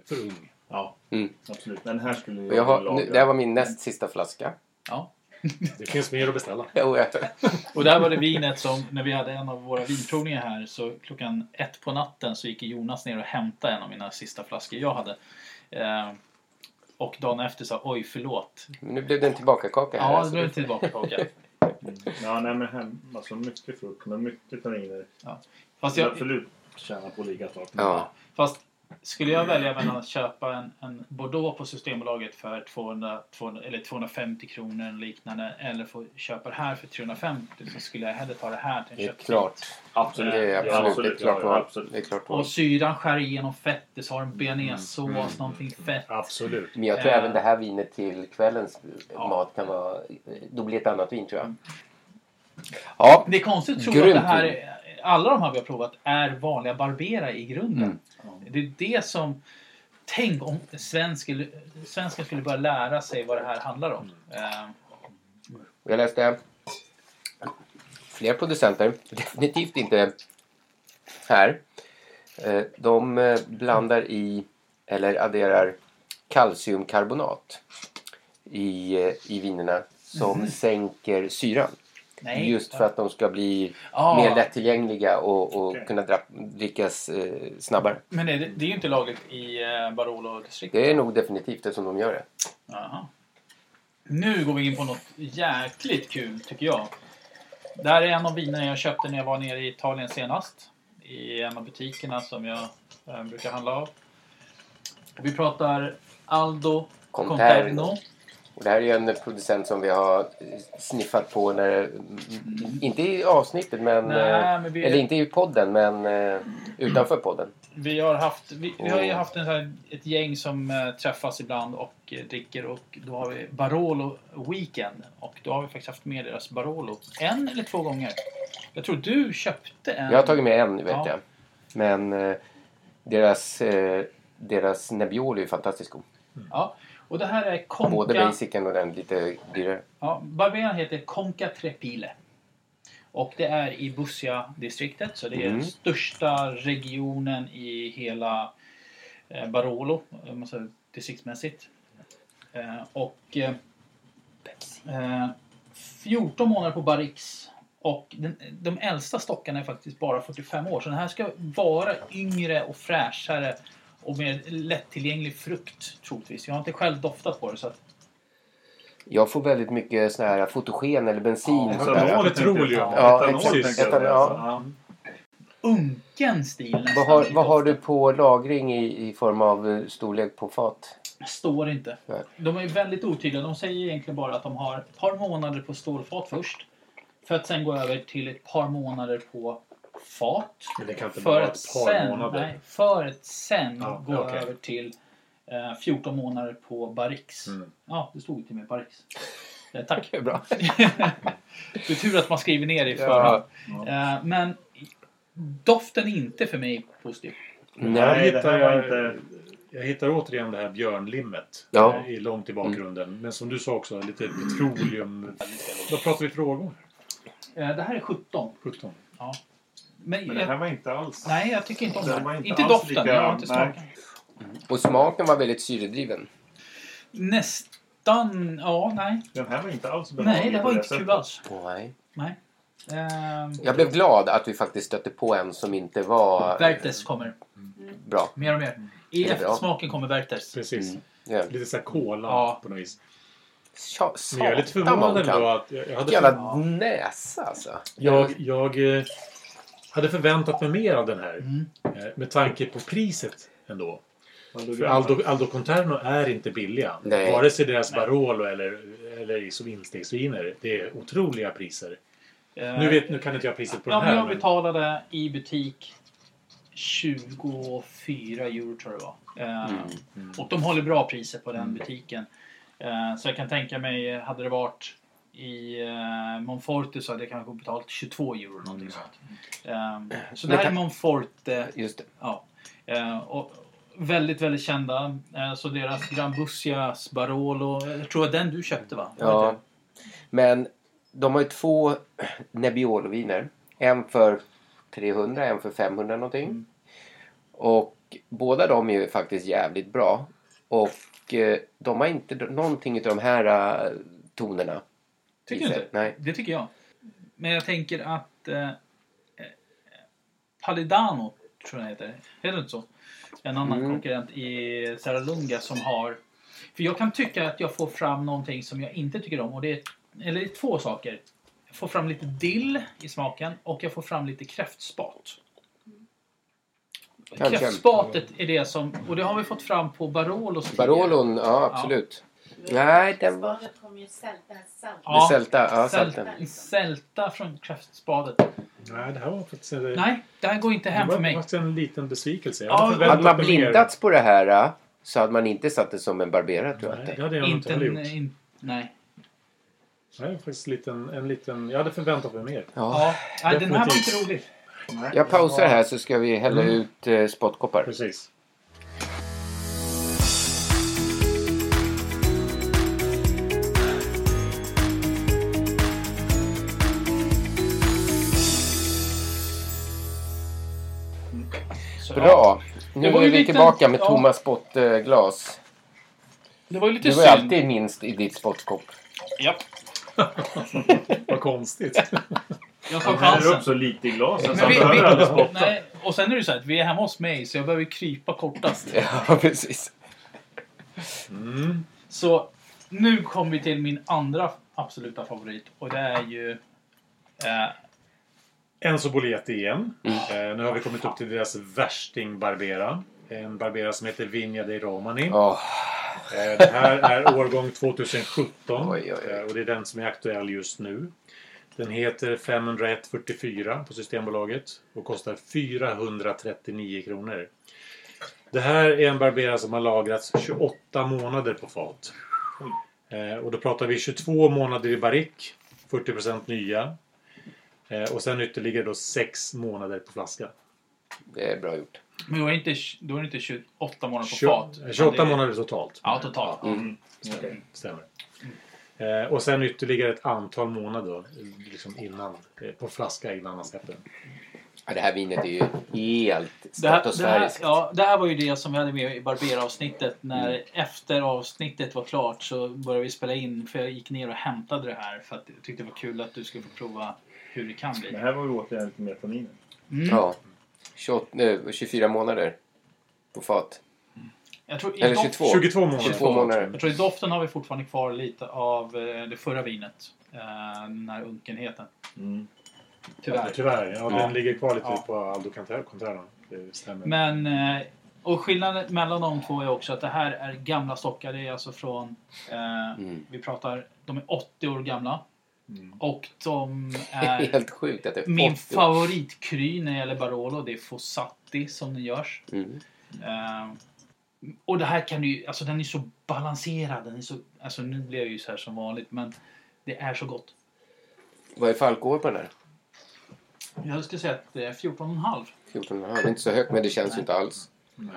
för ung. Ja, mm. absolut. Den här skulle jag jag har, nu, det här var min näst sista flaska. Ja. Det finns mer att beställa. Och där var det vinet som, när vi hade en av våra vinprovningar här, så klockan ett på natten så gick Jonas ner och hämtade en av mina sista flaskor jag hade. Eh, och dagen efter sa, oj förlåt. Men nu blev det en tillbakakaka här. Ja, det blev en tillbakakaka. Mm. Ja, nej men hem, alltså mycket frukt, men mycket tanniner. Ja. Fast jag... Absolut tjänar på lika klart. Ja. Fast... Skulle jag välja mellan att köpa en, en Bordeaux på Systembolaget för tvåhundra, tvåhundra, eller tvåhundrafemtio kronor eller liknande, eller få köpa det här för trehundrafemtio, så skulle jag hellre ta det här till en köpskit. Det är klart. Absolut. Det är absolut, absolut. Det är klart. Ja, absolut. Det är klart. Och syran skär igenom fettet, så har en bearnaisesås, mm. någonting fett. Absolut. Men jag tror äh, även det här vinet till kvällens ja. mat kan vara, då blir ett annat vin tror jag. Mm. Ja. Det är konstigt att tro att det här är... Alla de här vi har provat är vanliga Barbera i grunden. Mm. Det är det som... Tänk om svensken, svensken skulle börja lära sig vad det här handlar om. Mm. Jag läste fler producenter, definitivt inte här. De blandar i, eller adderar kalciumkarbonat i, i vinerna som mm. sänker syran. Nej, just för att de ska bli ah. mer lättillgängliga och, och okay. kunna dra, drickas eh, snabbare. Men det, det är ju inte lagligt i eh, Barolo-distriktet. Det är nog definitivt det som de gör det. Aha. Nu går vi in på något jäkligt kul tycker jag. Det här är en av vinerna jag köpte när jag var nere i Italien senast. I en av butikerna som jag eh, brukar handla av. Och vi pratar Aldo Conterno. Conterno. Och det här är ju en producent som vi har sniffat på när, inte i avsnittet men, nej, men vi, eller inte i podden men utanför podden. Vi har haft vi, vi har ju haft en här, ett gäng som träffas ibland och dricker, och då har vi Barolo Weekend, och då har vi faktiskt haft med deras Barolo en eller två gånger. Jag tror du köpte en. Jag har tagit med en, vet ja. jag. Men deras deras Nebbiolo är ju fantastiskt god. Mm. Ja. Och det här är Conca... Både basicen och den lite dyrare. Ja, Barbera heter Conca Tre Pile. Och det är i Bussia-distriktet, så det är mm. den största regionen i hela eh, Barolo, alltså distriktsmässigt. Eh, och eh, eh, fjorton månader på barrix. Och den, de äldsta stockarna är faktiskt bara fyrtiofem år. Så den här ska vara yngre och fräschare och mer lättillgänglig frukt, troligtvis. Jag har inte själv doftat på det, så att... Jag får väldigt mycket sån här fotogen eller bensin. Ja, etanol är troligt. Ja, exakt. Etanol, ja. Unken stil. Vad har, vad har du på lagring i, i form av storlek på fat? Står inte. Nej. De är väldigt otydliga. De säger egentligen bara att de har ett par månader på stålfat först. För att sen gå över till ett par månader på fat. Men det kan inte för, att sen, nej, för att sen ja, gå okay. över till... fjorton månader på barrix. Mm. Ja, det stod inte med barrix. Tack. Det är bra. Det är tur att man skriver ner i förhand. Ja. Ja. Men doften är inte för mig positiv. Nej, jag hittar, jag inte, jag hittar återigen det här björnlimmet. Ja. I långt i bakgrunden. Mm. Men som du sa också, lite petroleum. Då pratar vi frågor. Det här är sjutton. sjutton. Ja. Men, Men det här jag, var inte alls. Nej, jag tycker inte om det. det. Inte, inte doften, lika, jag har inte smaken. Mm. Och smaken var väldigt syredriven. Nästan, ja, nej. Den här var inte alls behaglig. Nej, det var inte kul alls. Nej. nej. Ehm, jag blev glad att vi faktiskt stötte på en som inte var... Vertes kommer. Mm. Bra. Mer och mer. I eftersmaken kommer Vertes. Precis. Mm. Yeah. Lite så här kola ja. på något vis. Ja, jag är lite förvånad ändå att... Jag, jag hade jävla för... näsa alltså. Jag... jag eh, hade förväntat mig mer av den här. Mm. Eh, med tanke på priset ändå. För Aldo, Aldo Conterno är inte billiga. Nej. Vare sig deras Nej. Barolo eller, eller som instegsviner. Det är otroliga priser. Uh, nu, vet, nu kan inte jag priset på ja, den här. Jag men... betalade i butik tjugofyra euro tror jag det var. Uh, mm. Mm. Och de håller bra priser på den mm. butiken. Uh, så jag kan tänka mig, hade det varit i uh, Monforte så hade jag kanske betalt tjugotvå euro. Mm. Någonting sånt. Uh, så det här är Monforte. Just det. Ja. Uh, och väldigt, väldigt kända. Så deras Grambusias, Barolo, jag tror att den du köpte va? Ja, men de har ju två Nebbiolo-viner. En för trehundra, en för femhundra någonting. Mm. Och båda de är ju faktiskt jävligt bra. Och de har inte någonting utav de här tonerna. Tycker du inte? Nej. Det tycker jag. Men jag tänker att eh, Palidano tror jag heter. Heter det inte så? En annan mm. konkurrent i Saralunga som har... För jag kan tycka att jag får fram någonting som jag inte tycker om. Och det är, eller det är två saker. Jag får fram lite dill i smaken och jag får fram lite kräftspat. Kanske. Kräftspatet är det som... Och det har vi fått fram på Barolos. Barolon, ja absolut. Ja. Nej, den var... Kräftspatet kommer ju sälta. Sälta. Ja, sälta. Ja, sälta. Sälta från kräftspatet. Nej, det här var faktiskt... Nej, det här går inte hem för mig. Det var faktiskt en liten besvikelse. Ja, hade man blindats på det här så hade man inte satt det som en Barbera, tror jag. Nej, det hade jag inte heller gjort. In, nej. Nej, faktiskt liten, en liten... Jag hade förväntat mig mer. Ja, ja den här var inte rolig. Jag pausar här så ska vi hälla mm. ut eh, spottkoppar. Precis. Bra. Nu är vi lite, tillbaka med ja. tomma spottglas. Det var ju lite synd. Du är alltid minst i ditt spottkopp. Ja. Vad konstigt. Jag tar chansen. Upp så lite i glasen så vi, vi, vi, nej, och sen är det så här att vi är hemma hos mig så jag behöver krypa kortast. Ja, precis. Mm. Så nu kommer vi till min andra absoluta favorit och det är ju eh, Enzo Boglietti igen. Mm. Eh, nu har vi kommit upp till deras värsting Barbera. En Barbera som heter Vigna dei Romani. Oh. Eh, det här är årgång tjugosjutton. Oj, oj, oj. Eh, och det är den som är aktuell just nu. Den heter femhundraett fyrtiofyra på Systembolaget. Och kostar fyrahundratrettionio kronor. Det här är en Barbera som har lagrats tjugoåtta månader på fat. Eh, och då pratar vi tjugotvå månader i barrick. fyrtio procent nya. Och sen ytterligare då sex månader på flaska. Det är bra gjort. Men då är inte, då är det inte tjugoåtta månader på tjugo, fat. tjugoåtta är... månader totalt. Ja, totalt. Mm. Mm. Stämmer. Stämmer. Eh, och sen ytterligare ett antal månader liksom innan eh, på flaska innan man släpper. Ja, det här vinet är ju helt stratosfäriskt. Det här, det här, ja, det här var ju det som vi hade med i Barbera-avsnittet. När mm. efter avsnittet var klart så började vi spela in. För jag gick ner och hämtade det här. För att jag tyckte det var kul att du skulle få prova hur det kan bli. Det här var ju återigen lite metaninen. Mm. Ja, tjugoåtta, nu, tjugofyra månader på fat. Mm. Jag tror eller doft, tjugotvå. tjugotvå månader. tjugotvå månader. Jag tror i doften har vi fortfarande kvar lite av det förra vinet. Den här unkenheten. Mm. Tyvärr. Ja, tyvärr. Ja, den ja. ligger kvar lite ja. på Aldo Conterno. Det stämmer. Men, och skillnaden mellan de två är också att det här är gamla stockar. Det är alltså från, eh, mm. vi pratar, de är åttio år gamla. Mm. Och de är... Helt sjukt att det är min favoritkry när det gäller Barolo, det är Fossatti som den görs. Mm. Eh, och det här kan ju, alltså den är så balanserad. Den är så, alltså nu blir jag ju så här som vanligt, men det är så gott. Vad är för alkohol på den här? Jag skulle säga att det är fjorton komma fem. fjorton komma fem, det är inte så högt men det känns Nej. inte alls. Nej.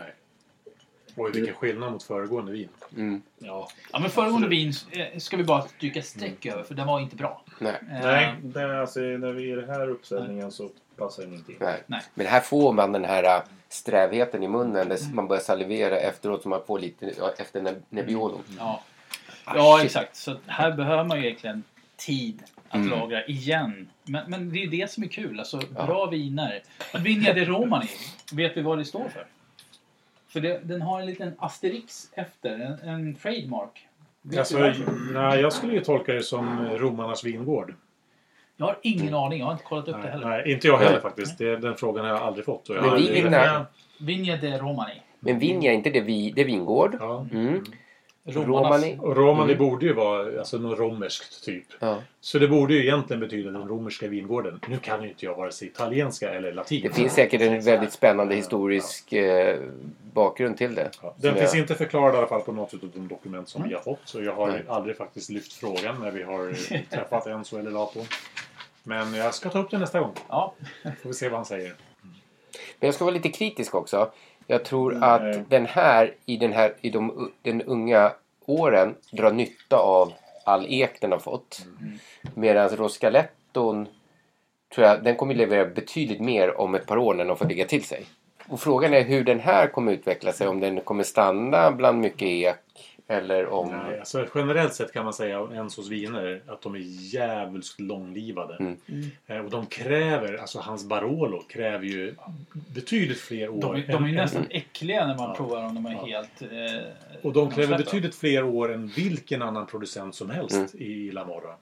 Oj, vilken skillnad mot föregående vin. Mm. Ja. ja, men föregående vin ska vi bara dyka streck mm. över, för den var inte bra. Nej, äh, Nej det, alltså, när vi är i den här uppställningen Nej. så passar det inte in. Nej. Nej. Men här får man den här strävheten i munnen, där mm. man börjar salivera efteråt som man får lite efter Nebbiolo. Mm. Ja, ah, ja exakt. Så här behöver man ju egentligen tid att mm. lagra igen. Men, men det är ju det som är kul. Alltså, ja. Bra viner. Vigna dei Romani, vet vi vad det står för? För det, den har en liten asterix efter. En, en trademark. Alltså, nej, jag skulle ju tolka det som romarnas vingård. Jag har ingen mm. aning. Jag har inte kollat upp nej, det heller. Nej, inte jag heller faktiskt. Det är den frågan jag aldrig fått. Jag men Vigna, Vigna dei Romani. Men Vigna är inte det, vi, det vingård. Ja. Mm. Romani. Romani mm. borde ju vara alltså, något romerskt typ. Ja. Så det borde ju egentligen betyda den romerska vingården. Nu kan ju inte jag vare sig italienska eller latin. Det finns säkert en väldigt spännande historisk ja. eh, bakgrund till det. Ja. Den finns jag... inte förklarad i alla fall på något av de dokument som mm. vi har fått. Så jag har mm. aldrig faktiskt lyft frågan när vi har träffat Enzo eller Lato. Men jag ska ta upp det nästa gång. Ja. Får vi se vad han säger. Mm. Men jag ska vara lite kritisk också. Jag tror att Nej. den här i, den, här, i de, den unga åren drar nytta av all ek den har fått. Mm. Medan Roscaletton, tror jag, den kommer leverera betydligt mer om ett par år när de får ligga till sig. Och frågan är hur den här kommer utveckla sig. Om den kommer stanna bland mycket ek eller om... Nej, alltså generellt sett kan man säga om Enzos viner att de är jävligt långlivade. Mm. Mm. Och de kräver, alltså hans Barolo kräver ju betydligt fler år. De, de är ju nästan mm. äckliga när man ja. provar dem, de är ja. helt... Eh, och de kräver de betydligt fler år än vilken annan producent som helst mm. i La Morra.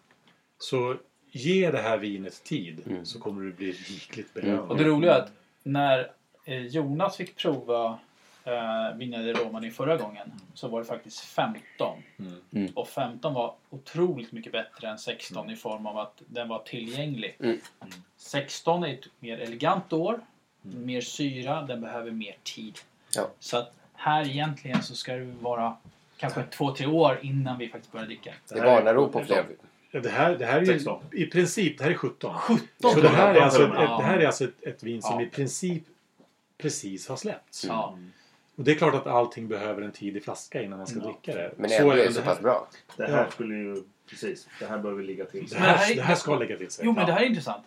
Så ge det här vinet tid mm. så kommer det bli rikligt belönande. Mm. Och det roliga är att när Jonas fick prova... Uh, Vigna dei Romani förra gången så var det faktiskt femton mm. Mm. och femton var otroligt mycket bättre än sexton mm. i form av att den var tillgänglig. mm. Mm. sexton är ett mer elegant år, mm. mer syra, den behöver mer tid, ja. så att här egentligen så ska det vara kanske två till tre år innan vi faktiskt börjar dricka. Det varnar ro på fler. Det här, det här är ju, i princip, det här är sjutton, sjutton så det här är alltså, ett, det här är alltså ett, ett vin som ja. i princip precis har släppts. mm. ja Och det är klart att allting behöver en tid i flaska innan man ska ja. dricka det. Men så ändå är det så pass bra. Det här skulle ju, precis, det här behöver ligga till sig. Det här, det här, är, det här ska ligga till sig. Jo, men det här är intressant.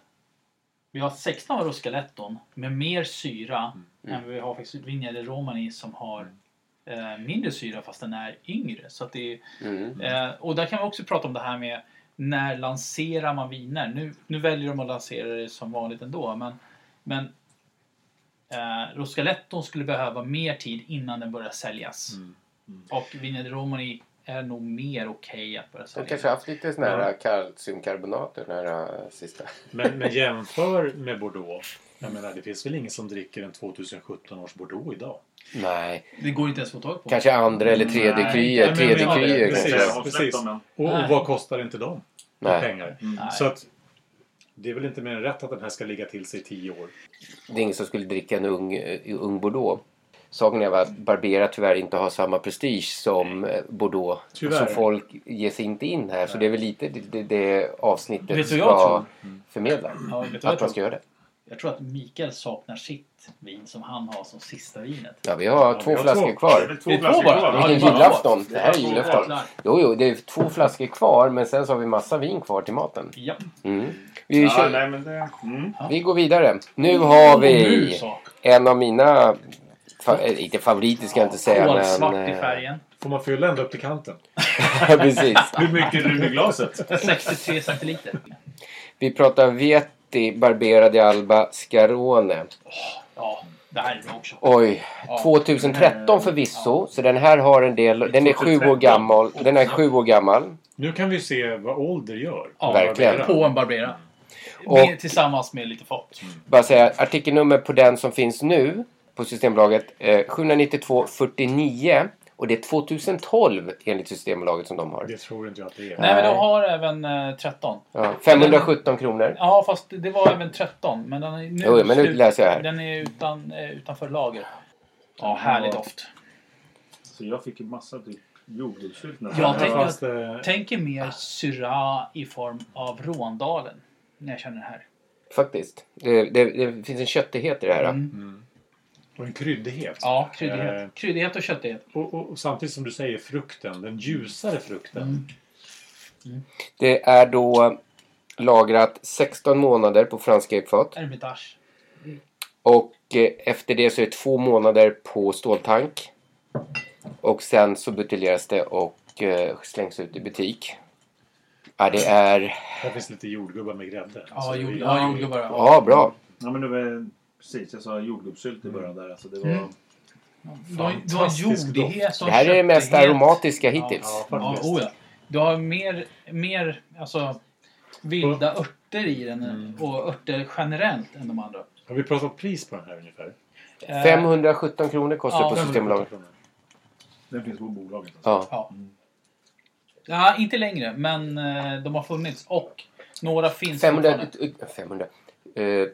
Vi har sexton av Roscaletton med mer syra mm. än vi har faktiskt Vigna dei Romani som har eh, mindre syra fast den är yngre. Så att det är, mm. eh, och där kan vi också prata om det här med när lanserar man viner. Nu, nu väljer de att lansera det som vanligt ändå, men... men Eh, Roscaletton skulle behöva mer tid innan den börjar säljas. Mm. Mm. Och Vigna dei Romani är nog mer okej att börja sälja. De kanske har haft lite sådana här mm. kalciumkarbonater nära sista. Men, men jämför med Bordeaux. Jag menar, det finns väl ingen som dricker en tjugosjutton års Bordeaux idag? Nej. Det går inte ens att få tag på. Kanske andra eller tredje kryer. Tredje kryer kanske. Precis. Och, och vad kostar inte dem? Nej. Pengar. Mm. Så att det är väl inte mer än rätt att den här ska ligga till sig i tio år. Det är ingen som skulle dricka en ung, ung Bordeaux. Saken är att Barbera tyvärr inte har samma prestige som Nej. Bordeaux. Tyvärr. Så folk ger sig inte in här. Nej. Så det är väl lite det, det, det avsnittet ska förmedla. Mm. Ja, att man ska göra det. Jag tror att Mikael saknar sitt vin som han har som sista vinet. Ja, vi har ja, två vi har flaskor två. kvar. Det är två bara. Vilken julafton. Det här är julafton. Jo, jo, det är två flaskor kvar, men sen så har vi massa vin kvar till maten. Ja. Mm. Vi, ja, kör... nej, men det... mm. vi går vidare. Nu har vi en av mina... Fa- inte favorit ska jag inte säga, men... svart i färgen. Får man fylla ända upp till kanten? Precis. Hur mycket är det i glaset? sextiotre centiliter. Vi pratar vet. Barbera di Alba Scarone. Oh, ja, det här är det också. Oj, ja. tjugotretton förvisso. Ja. Så den här har en del. Den är sju år gammal. Den är sju år gammal. Nu kan vi se vad ålder gör. Ja, verkligen. Barbera. På en Barbera. Och, med, tillsammans med lite fat. Bara säga, artikelnummer på den som finns nu på Systembolaget eh, sjuhundranittiotvå fyrtionio. Och det är tjugohundratolv enligt Systembolaget som de har. Det tror inte jag att det är. Nej, men de har även eh, tretton. Ja, femhundrasjutton kronor. Ja, fast det var även tretton. Men den är nu, jo, men nu läser jag här. Den är utan, eh, utanför lager. Ja, härligt doft. Så jag fick en massa typ jordgubbssylt. Jag, tänk, fast, jag äh... tänker mer syra i form av Råndalen när jag känner det här. Faktiskt. Det, det, det finns en köttighet i det här. Mm. Mm. Och en kryddighet. Ja, kryddighet. Eh, kryddighet och köttighet. Och, och, och samtidigt som du säger frukten, den ljusare frukten. Mm. Mm. Det är då lagrat sexton månader på franska ekfat. Hermitage. Mm. Och eh, efter det så är det två månader på ståltank. Och sen så buteljeras det och eh, slängs ut i butik. Ja, det är... Här finns lite jordgubbar med grädde. Ja, jord... är... ja jordgubbar. Ja. ja, bra. Ja, men det är... Precis, jag sa jordgubbssylt i början där. Alltså det var mm. fantastiskt. Det, det, det här är det mest aromatiska hittills. Ja, ja, ja, oh ja. Du har mer, mer alltså, vilda oh. örter i den mm. och örter generellt än de andra. Har vi pratat om pris på den här ungefär? femhundrasjutton kronor kostar ja, på Systembolaget. Den finns på bolaget. Alltså. Ja. Ja. ja, inte längre, men de har funnits och några finns. femhundra... femhundra. Uh,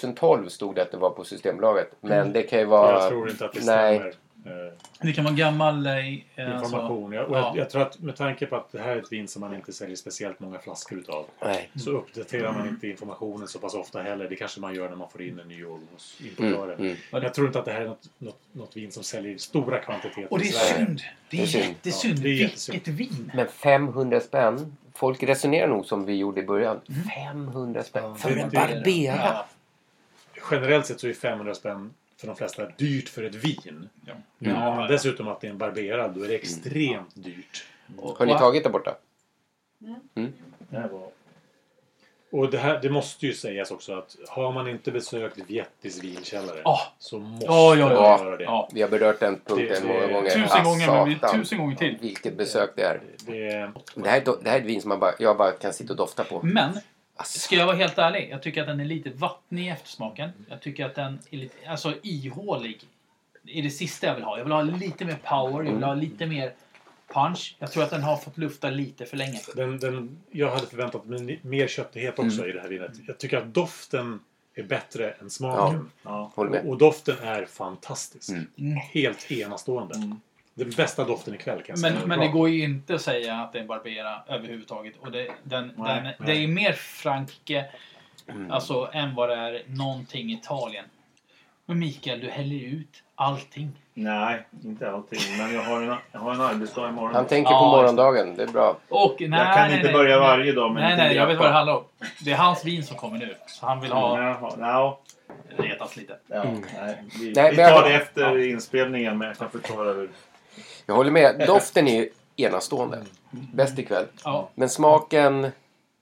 tjugotolv stod det att det var på Systembolaget. Men mm. det kan ju vara... Jag tror inte att det stämmer. Det kan vara gammal eh, information. Alltså, och jag, ja. jag tror att med tanke på att det här är ett vin som man inte säljer speciellt många flaskor utav. Nej. Så uppdaterar mm. man inte informationen så pass ofta heller. Det kanske man gör när man får in en ny år hos importören. Mm. Mm. Jag tror inte att det här är något, något, något vin som säljer stora kvantiteter. Och det är synd. Det är, det är synd. jättesynd. Ja, det är jättesynd. Vilket vin. Men femhundra spänn. Folk resonerar nog som vi gjorde i början. Mm. femhundra spänn ja, för en Barbera. Ja. Generellt sett så är femhundra spänn för de flesta dyrt för ett vin. Ja. Mm. Ja, dessutom att det är en Barbera, då är det extremt dyrt. Och, har ni tagit det borta? Mm. Mm. Det här var... Och det här, det måste ju sägas också att har man inte besökt Viettis vinkällare oh. så måste oh, ja, ja. man göra det. Ja, vi har berört den punkten det, många gånger. Tusen gånger, men vi, tusen gånger till. Vilket besök det är. Det, det... Det, här, det här är ett vin som man bara, jag bara kan sitta och dofta på. Men... Alltså. Ska jag vara helt ärlig, jag tycker att den är lite vattnig i eftersmaken. Jag tycker att den är lite, alltså ihålig. Det är det sista jag vill ha. Jag vill ha lite mer power, jag vill ha lite mer punch. Jag tror att den har fått lufta lite för länge. Den, den, jag hade förväntat mig mer köttighet också mm. i det här vinet. Jag tycker att doften är bättre än smaken. Ja, ja. Och, och doften är fantastisk. Mm. Helt enastående. Mm. Den bästa doften ikväll kan jag säga. Men, men det går ju inte att säga att det är en Barbera överhuvudtaget. Och det, den, nej, den, nej. det är ju mer Frankrike mm. alltså, än vad det är någonting Italien. Men Mikael, du häller ut allting. Nej, inte allting. Men jag har en, jag har en arbetsdag imorgon. Han tänker ja, på morgondagen, det är bra. Och, nej, jag kan nej, inte nej, börja nej, varje dag. Men nej, nej, jag vet vad det handlar om. Det är hans vin som kommer nu. Så han vill ha... Mm, jaha, no. retas lite. Ja, mm. nej, vi, nej, vi tar det efter ja. inspelningen, men jag kan förklara hur... Jag håller med. Doften är ju enastående. Bäst ikväll. Ja. Men smaken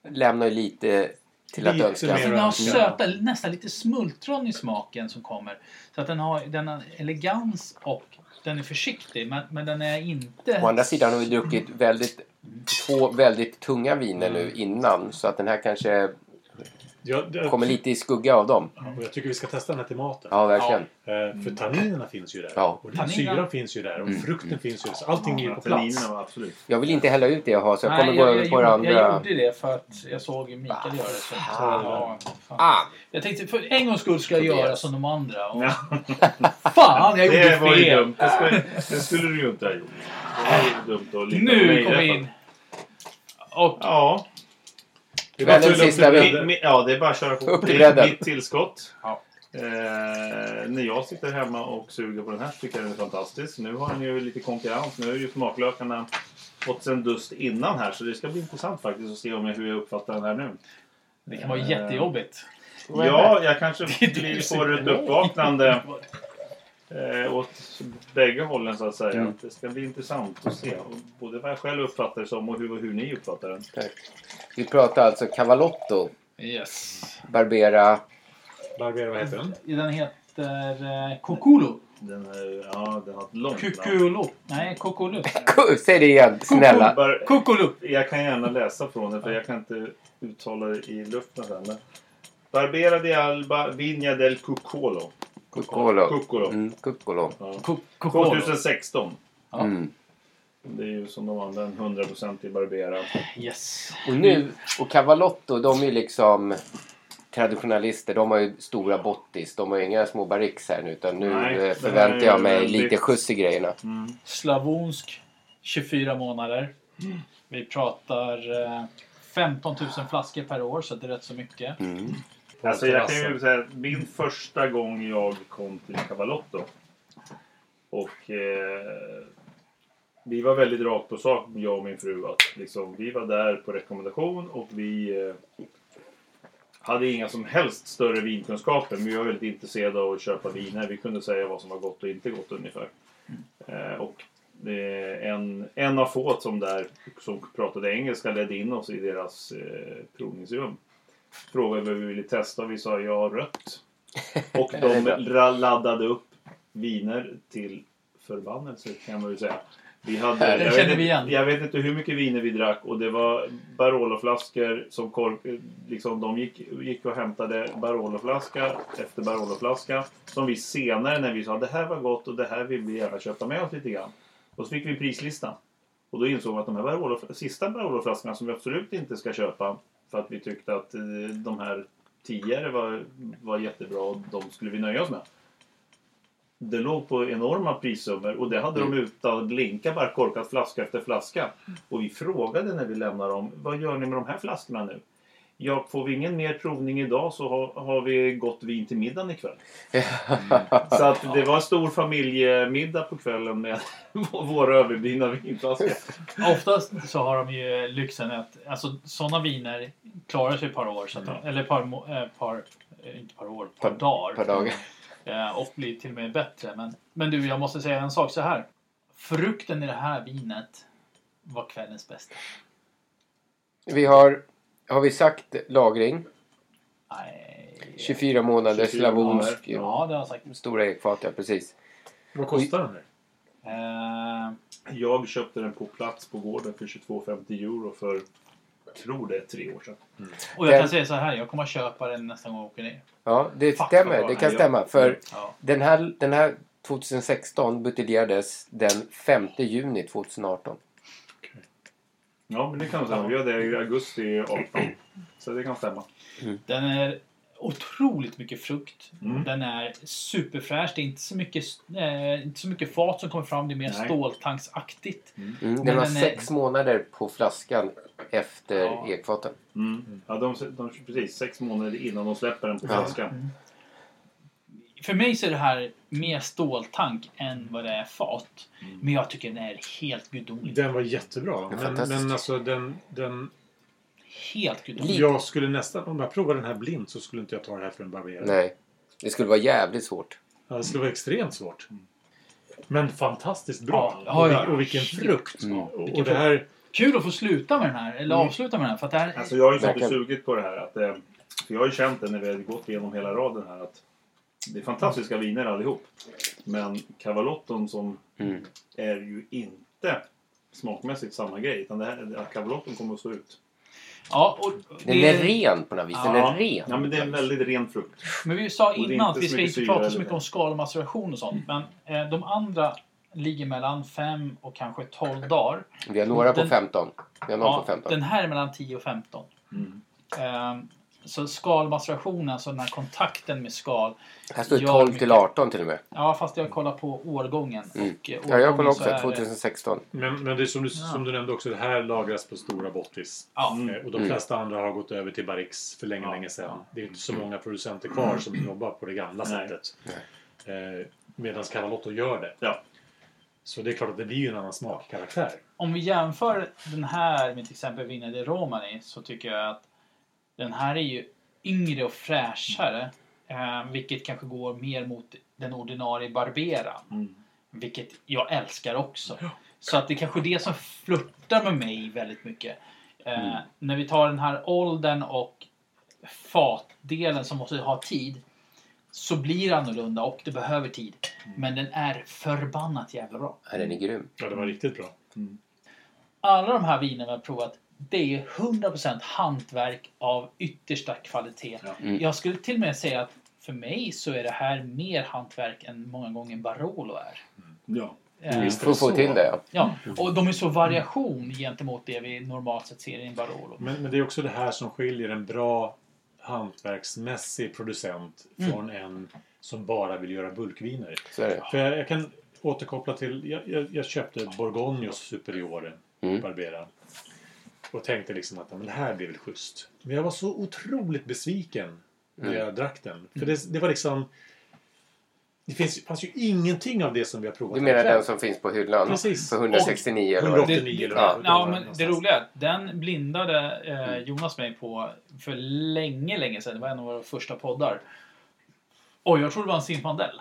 lämnar ju lite till att lite önska. Den har söta, nästan lite smultron i smaken som kommer. Så att den har, den har elegans och den är försiktig. Men, men den är inte... Å andra sidan har vi druckit väldigt, två väldigt tunga viner nu innan. Så att den här kanske... Ja, det, kommer lite i skugga av dem. Och jag tycker vi ska testa den här till maten. Ja, verkligen. Ja. För tanninerna finns ju där. Ja. Och syran finns ju där. Och frukten mm. finns ju där. Så allting ja, är ju på plats. Absolut. Jag vill inte hälla ut det jag har. Så jag Nej, kommer jag, gå över på jag, andra. Jag gjorde det för att jag såg Mikael ah, göra det. Så ah, ah. Jag tänkte för en gångs skull ska jag Tobias. göra som de andra. Och... Ja. Fan, jag gjorde det fel. Det var dumt. Det skulle, det skulle du ju inte ha gjort. Det var dumt. Nu kom in. Och... Ja. Det var den sista vi... Ja, det är bara att köra på. Det är mitt tillskott. Ja. Eh, när jag sitter hemma och suger på den här tycker jag den är fantastisk. Nu har den ju lite konkurrens. Nu är ju smaklökarna fått en dust innan här. Så det ska bli intressant faktiskt att se om jag, hur jag uppfattar den här nu. Det kan vara eh, jättejobbigt. Ja, jag kanske blir på ett uppvaknande eh, åt bägge hållen så att säga. Mm. Det ska bli intressant att se. Både vad jag själv uppfattar det som och hur, hur ni uppfattar den. Tack. Vi pratar alltså Cavallotto. Yes. Barbera. Barbera, vad heter den? Den heter Cucolo. Den är, ja, den har ett långt Cucolo. Nej, Cucolo. Säg det igen, snälla. Cucolo. Jag kan gärna läsa från den, för jag kan inte uttala det i luften sen. Barbera di Alba Vigna del Cucolo. Cucolo. Cucolo. Mm, Cucolo. Ja. Cucolo. tjugohundrasexton. Ja. Mm. Det är ju som de använder hundra procent i Barbera. Yes. Och nu, och Cavallotto, de är liksom... Traditionalister, de har ju stora bottis. De har ju inga små barricks här nu. Utan nu Nej, förväntar jag mig väldigt... lite skjuts i grejerna. Mm. Slavonsk, tjugofyra månader. Mm. Vi pratar femton tusen flaskor per år. Så det är rätt så mycket. Mm. Alltså jag kan ju säga att min första gång jag kom till Cavallotto. Och... Eh... Vi var väldigt rakt på sak, jag och min fru. Att liksom, vi var där på rekommendation och vi... Eh... hade inga som helst större vinkunskaper, men vi var väldigt intresserade av att köpa viner. Vi kunde säga vad som var gott och inte gott ungefär. Mm. Eh, och en, en av få som där som pratade engelska ledde in oss i deras eh, provningsrum. Frågade vad vi ville testa, vi sa ja, rött. Och de laddade upp viner till förbannelse, kan man ju säga. Vi hade, jag, vet inte, jag vet inte hur mycket viner vi drack. Och det var Barolo-flaskor som kork, liksom, de gick, gick och hämtade Barolo-flaska efter Barolo-flaska. Som vi senare när vi sa det här var gott och det här vill vi gärna köpa med oss lite grann. Och så fick vi prislistan. Och då insåg vi att de här Barolo, sista Barolo-flaskorna som vi absolut inte ska köpa. För att vi tyckte att de här tidigare var, var jättebra och de skulle vi nöja oss med. Det låg på enorma prissummer och det hade mm. de utan att blinka bara korkat flaska efter flaska. Mm. Och vi frågade när vi lämnade dem, vad gör ni med de här flaskorna nu? Ja, får vi ingen mer provning idag så har, har vi gott vin till middagen ikväll. Mm. Så att det var en stor familjemiddag på kvällen med våra överblivna vinflaskor. Oftast så har de ju lyxen att alltså, sådana viner klarar sig ett par år. Så att, mm. Eller par, äh, par, inte par år, par, par dagar. Par dagar. Och blir till och med bättre. Men, men du, jag måste säga en sak så här. Frukten i det här vinet var kvällens bästa. Vi har, har vi sagt lagring? Nej. tjugofyra månader, slavonsk. Ja, det har jag sagt. Stora ekfat, precis. Vad kostar den här? Uh, jag köpte den på plats på gården för tjugotvå femtio euro för, jag tror det är tre år sedan. Mm. Och jag kan den, säga så här, jag kommer att köpa den nästa gång jag åker ner. Ja, det Fuck stämmer, det kan jag. stämma. För mm. ja. den, här, den här tjugohundrasexton buteljerades den femte juni tjugohundraarton. Okay. Ja, men det kan stämma. Vi gör det i augusti arton. Så det kan stämma. Mm. Den är otroligt mycket frukt. Mm. Den är superfräsch. Det är inte så mycket, eh, inte så mycket fat som kommer fram. Det är mer Nej. ståltanksaktigt. Mm. Mm. Den, den har den sex är... månader på flaskan. Efter ja. ekfaten. Mm. Ja, de, de, precis. Sex månader innan de släpper den på flaskan. Mm. För mig så är det här mer ståltank än vad det är fat. Mm. Men jag tycker den är helt gudomlig. Den var jättebra. Den men, men alltså den... den... Helt gudomlig. Jag skulle nästan... Om jag provar den här blind så skulle inte jag ta det här för en Barbera. Nej. Det skulle vara jävligt svårt. Ja, det skulle vara extremt svårt. Mm. Men fantastiskt bra. Ja, ja, ja. Och, och vilken frukt. Mm. Och, och det här... Kul att få sluta med den här, eller mm. avsluta med den här. För att det här... Alltså jag har ju så verkligen sugit på det här. Att, för jag har ju känt det när vi har gått igenom hela raden här. Att det är fantastiska viner allihop. Men Cavallotton som mm. är ju inte smakmässigt samma grej. Utan det här, Cavallotton kommer att stå ut. Ja, och det... Den är ren på något vis. Ja. Den är ren. Ja, men det är en väldigt ren frukt. Men vi sa innan att vi ska inte prata så mycket det. om skalmaceration och sånt. Mm. Men eh, de andra... ligger mellan fem och kanske tolv dagar. Vi har några den, på femton. Vi har någon ja, på femton. Den här är mellan tio och femton. Mm. Ehm, Så skalmacerationen, alltså den här kontakten med skal. Här står tolv till arton till och med. Ja, fast jag kollar på årgången. Mm. Och årgången, ja, jag kollar också är tjugohundrasexton. Men, men det är som du, ja. som du nämnde också, det här lagras på stora bottis. Ja. Mm. Och de flesta mm. andra har gått över till barrix för länge, ja. länge sedan. Det är inte så många producenter kvar mm. som jobbar på det gamla Nej. sättet. Nej. Eh, medan Cavallotto gör det. Ja. Så det är klart att det blir ju en annan smakkaraktär. Om vi jämför den här med till exempel Vigna dei Romani, så tycker jag att den här är ju yngre och fräschare. Eh, vilket kanske går mer mot den ordinarie Barbera. Mm. Vilket jag älskar också. Ja. Så att det är kanske är det som flörtar med mig väldigt mycket. Eh, mm. När vi tar den här åldern och fatdelen som måste ha tid. Så blir det annorlunda och det behöver tid. Mm. Men den är förbannat jävla bra. Ja, den är grym. Ja, den var riktigt bra. Mm. Alla de här vinerna jag har provat. Det är hundra procent hantverk av yttersta kvalitet. Ja. Mm. Jag skulle till och med säga att för mig så är det här mer hantverk än många gånger Barolo är. Mm. Ja, äh, får få till det. Ja. Ja. Och de är så variation mm. gentemot det vi normalt sett ser i en Barolo. Men, men det är också det här som skiljer en bra hantverksmässig producent från mm. en som bara vill göra bulkviner. För jag, jag kan återkoppla till, jag, jag, jag köpte Borgognos Superiore mm. Barbera. Och tänkte liksom att men det här blir väl schysst. Men jag var så otroligt besviken när mm. jag drack den. För det, det var liksom... Det finns, fanns ju ingenting av det som vi har provat. Du menar den som finns på hyllan? Precis. För hundrasextionio eller vad? Ja, ja, men det roliga är att den blindade eh, Jonas mig på för länge, länge sedan. Det var en av våra första poddar. Och jag tror det var en simfandel.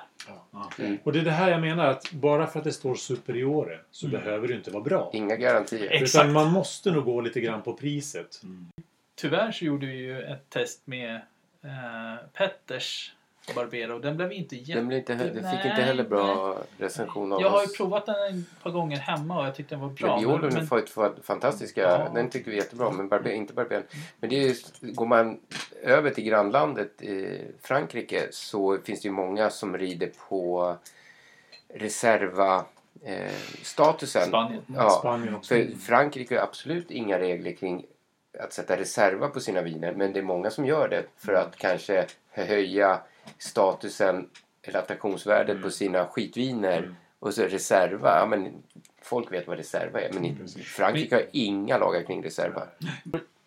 Ja. Mm. Och det är det här jag menar, att bara för att det står Superiore så mm. behöver det inte vara bra. Inga garantier. Utan exakt. Man måste nog gå lite grann på priset. Mm. Tyvärr så gjorde vi ju ett test med eh, Petters Barbera och den blev inte jätte... Den blev inte, det fick nej, inte heller bra nej. recension av jag oss. Jag har ju provat den ett par gånger hemma och jag tyckte den var bra. Nebbiolo men... får ett fantastiska, ja. Den tycker vi är jättebra, men Barbera, inte Barbera. Men det är just, går man över till grannlandet i Frankrike så finns det ju många som rider på reserva eh, statusen. Spanien. Ja, Spanien också. För Frankrike har absolut inga regler kring att sätta reserva på sina viner, men det är många som gör det för att kanske höja statusen eller attraktionsvärdet mm. på sina skitviner mm. och så reserva. Ja, men folk vet vad reserva är, men mm. Frankrike har inga lagar kring reserva.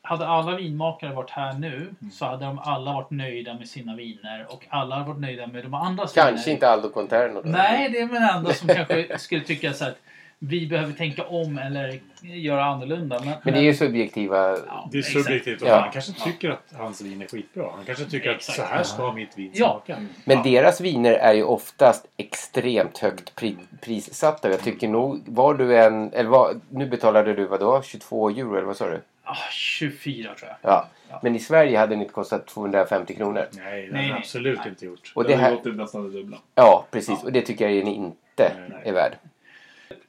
Hade alla vinmakare varit här nu mm. så hade de alla varit nöjda med sina viner och alla hade varit nöjda med de andra. Kanske viner. Inte Aldo Conterno. Nej, det är väl ändå som kanske skulle tycka så att vi behöver tänka om eller göra annorlunda. Men, men det är ju subjektiva... Ja, det är subjektivt. Och ja. Han kanske tycker att hans vin är skitbra. Han kanske tycker exakt. Att så här ska mitt vin ja. smaka. Mm. Men ja. deras viner är ju oftast extremt högt pri- prissatta. Jag tycker nog, var du en... Eller var, nu betalade du vad då? tjugotvå euro eller vad sa du? Ah, tjugofyra tror jag. Ja. Ja. Men i Sverige hade det inte kostat tvåhundrafemtio kronor. Nej, det har absolut nej. inte gjort. Och det har gått nästan det dubbla. Ja, precis. Ja. Och det tycker jag inte nej, nej. är värd.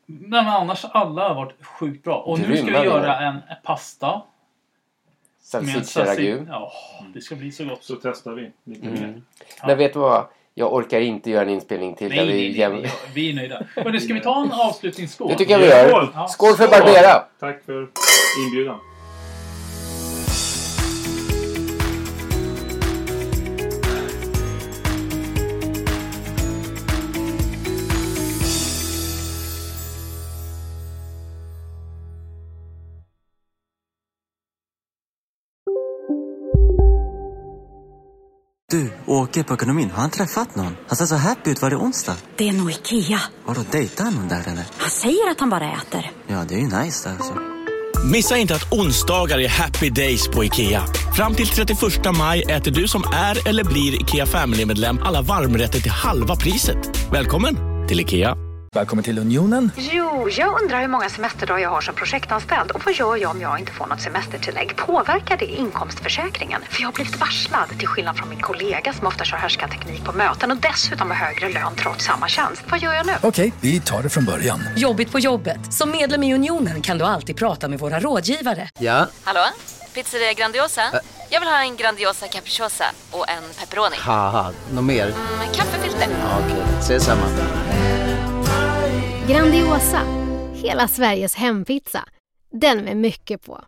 Men annars alla har varit sjukt bra. Och nu ska vi göra en pasta. Salsiccia ragu. Ja, det ska bli så gott. Så testar vi lite mm. mer. Ja. Men vet du vad? Jag orkar inte göra en inspelning till. Nej, där nej, vi, nej, nej. Vi är nöjda. Men nu ska vi ta en avslutningsskål. Det tycker jag vi gör. Skål, ja. Skål för Barbera. Tack för inbjudan. Du, åker på ekonomin. Har han träffat någon? Han ser så happy ut. Var det onsdag? Det är nog IKEA. Har du dejtat någon där eller? Han säger att han bara äter. Ja, det är ju nice alltså. Missa inte att onsdagar är happy days på IKEA. Fram till trettioförsta maj äter du som är eller blir IKEA Family-medlem alla varmrätter till halva priset. Välkommen till IKEA. Välkommen till Unionen. Jo, jag undrar hur många semesterdagar jag har som projektanställd. Och vad gör jag om jag inte får något semestertillägg? Påverkar det inkomstförsäkringen? För jag har blivit varslad, till skillnad från min kollega som ofta kör härskarteknik på möten. Och dessutom har högre lön trots samma tjänst. Vad gör jag nu? Okej, vi tar det från början. Jobbigt på jobbet. Som medlem i Unionen kan du alltid prata med våra rådgivare. Ja. Hallå? Pizzeria Grandiosa? Ä- jag vill ha en Grandiosa capricciosa och en pepperoni. Haha, något mer? Mm, kaffefilter. Ja, okej, okay. Ses samma. Grandiosa, hela Sveriges hempizza. Den med mycket på.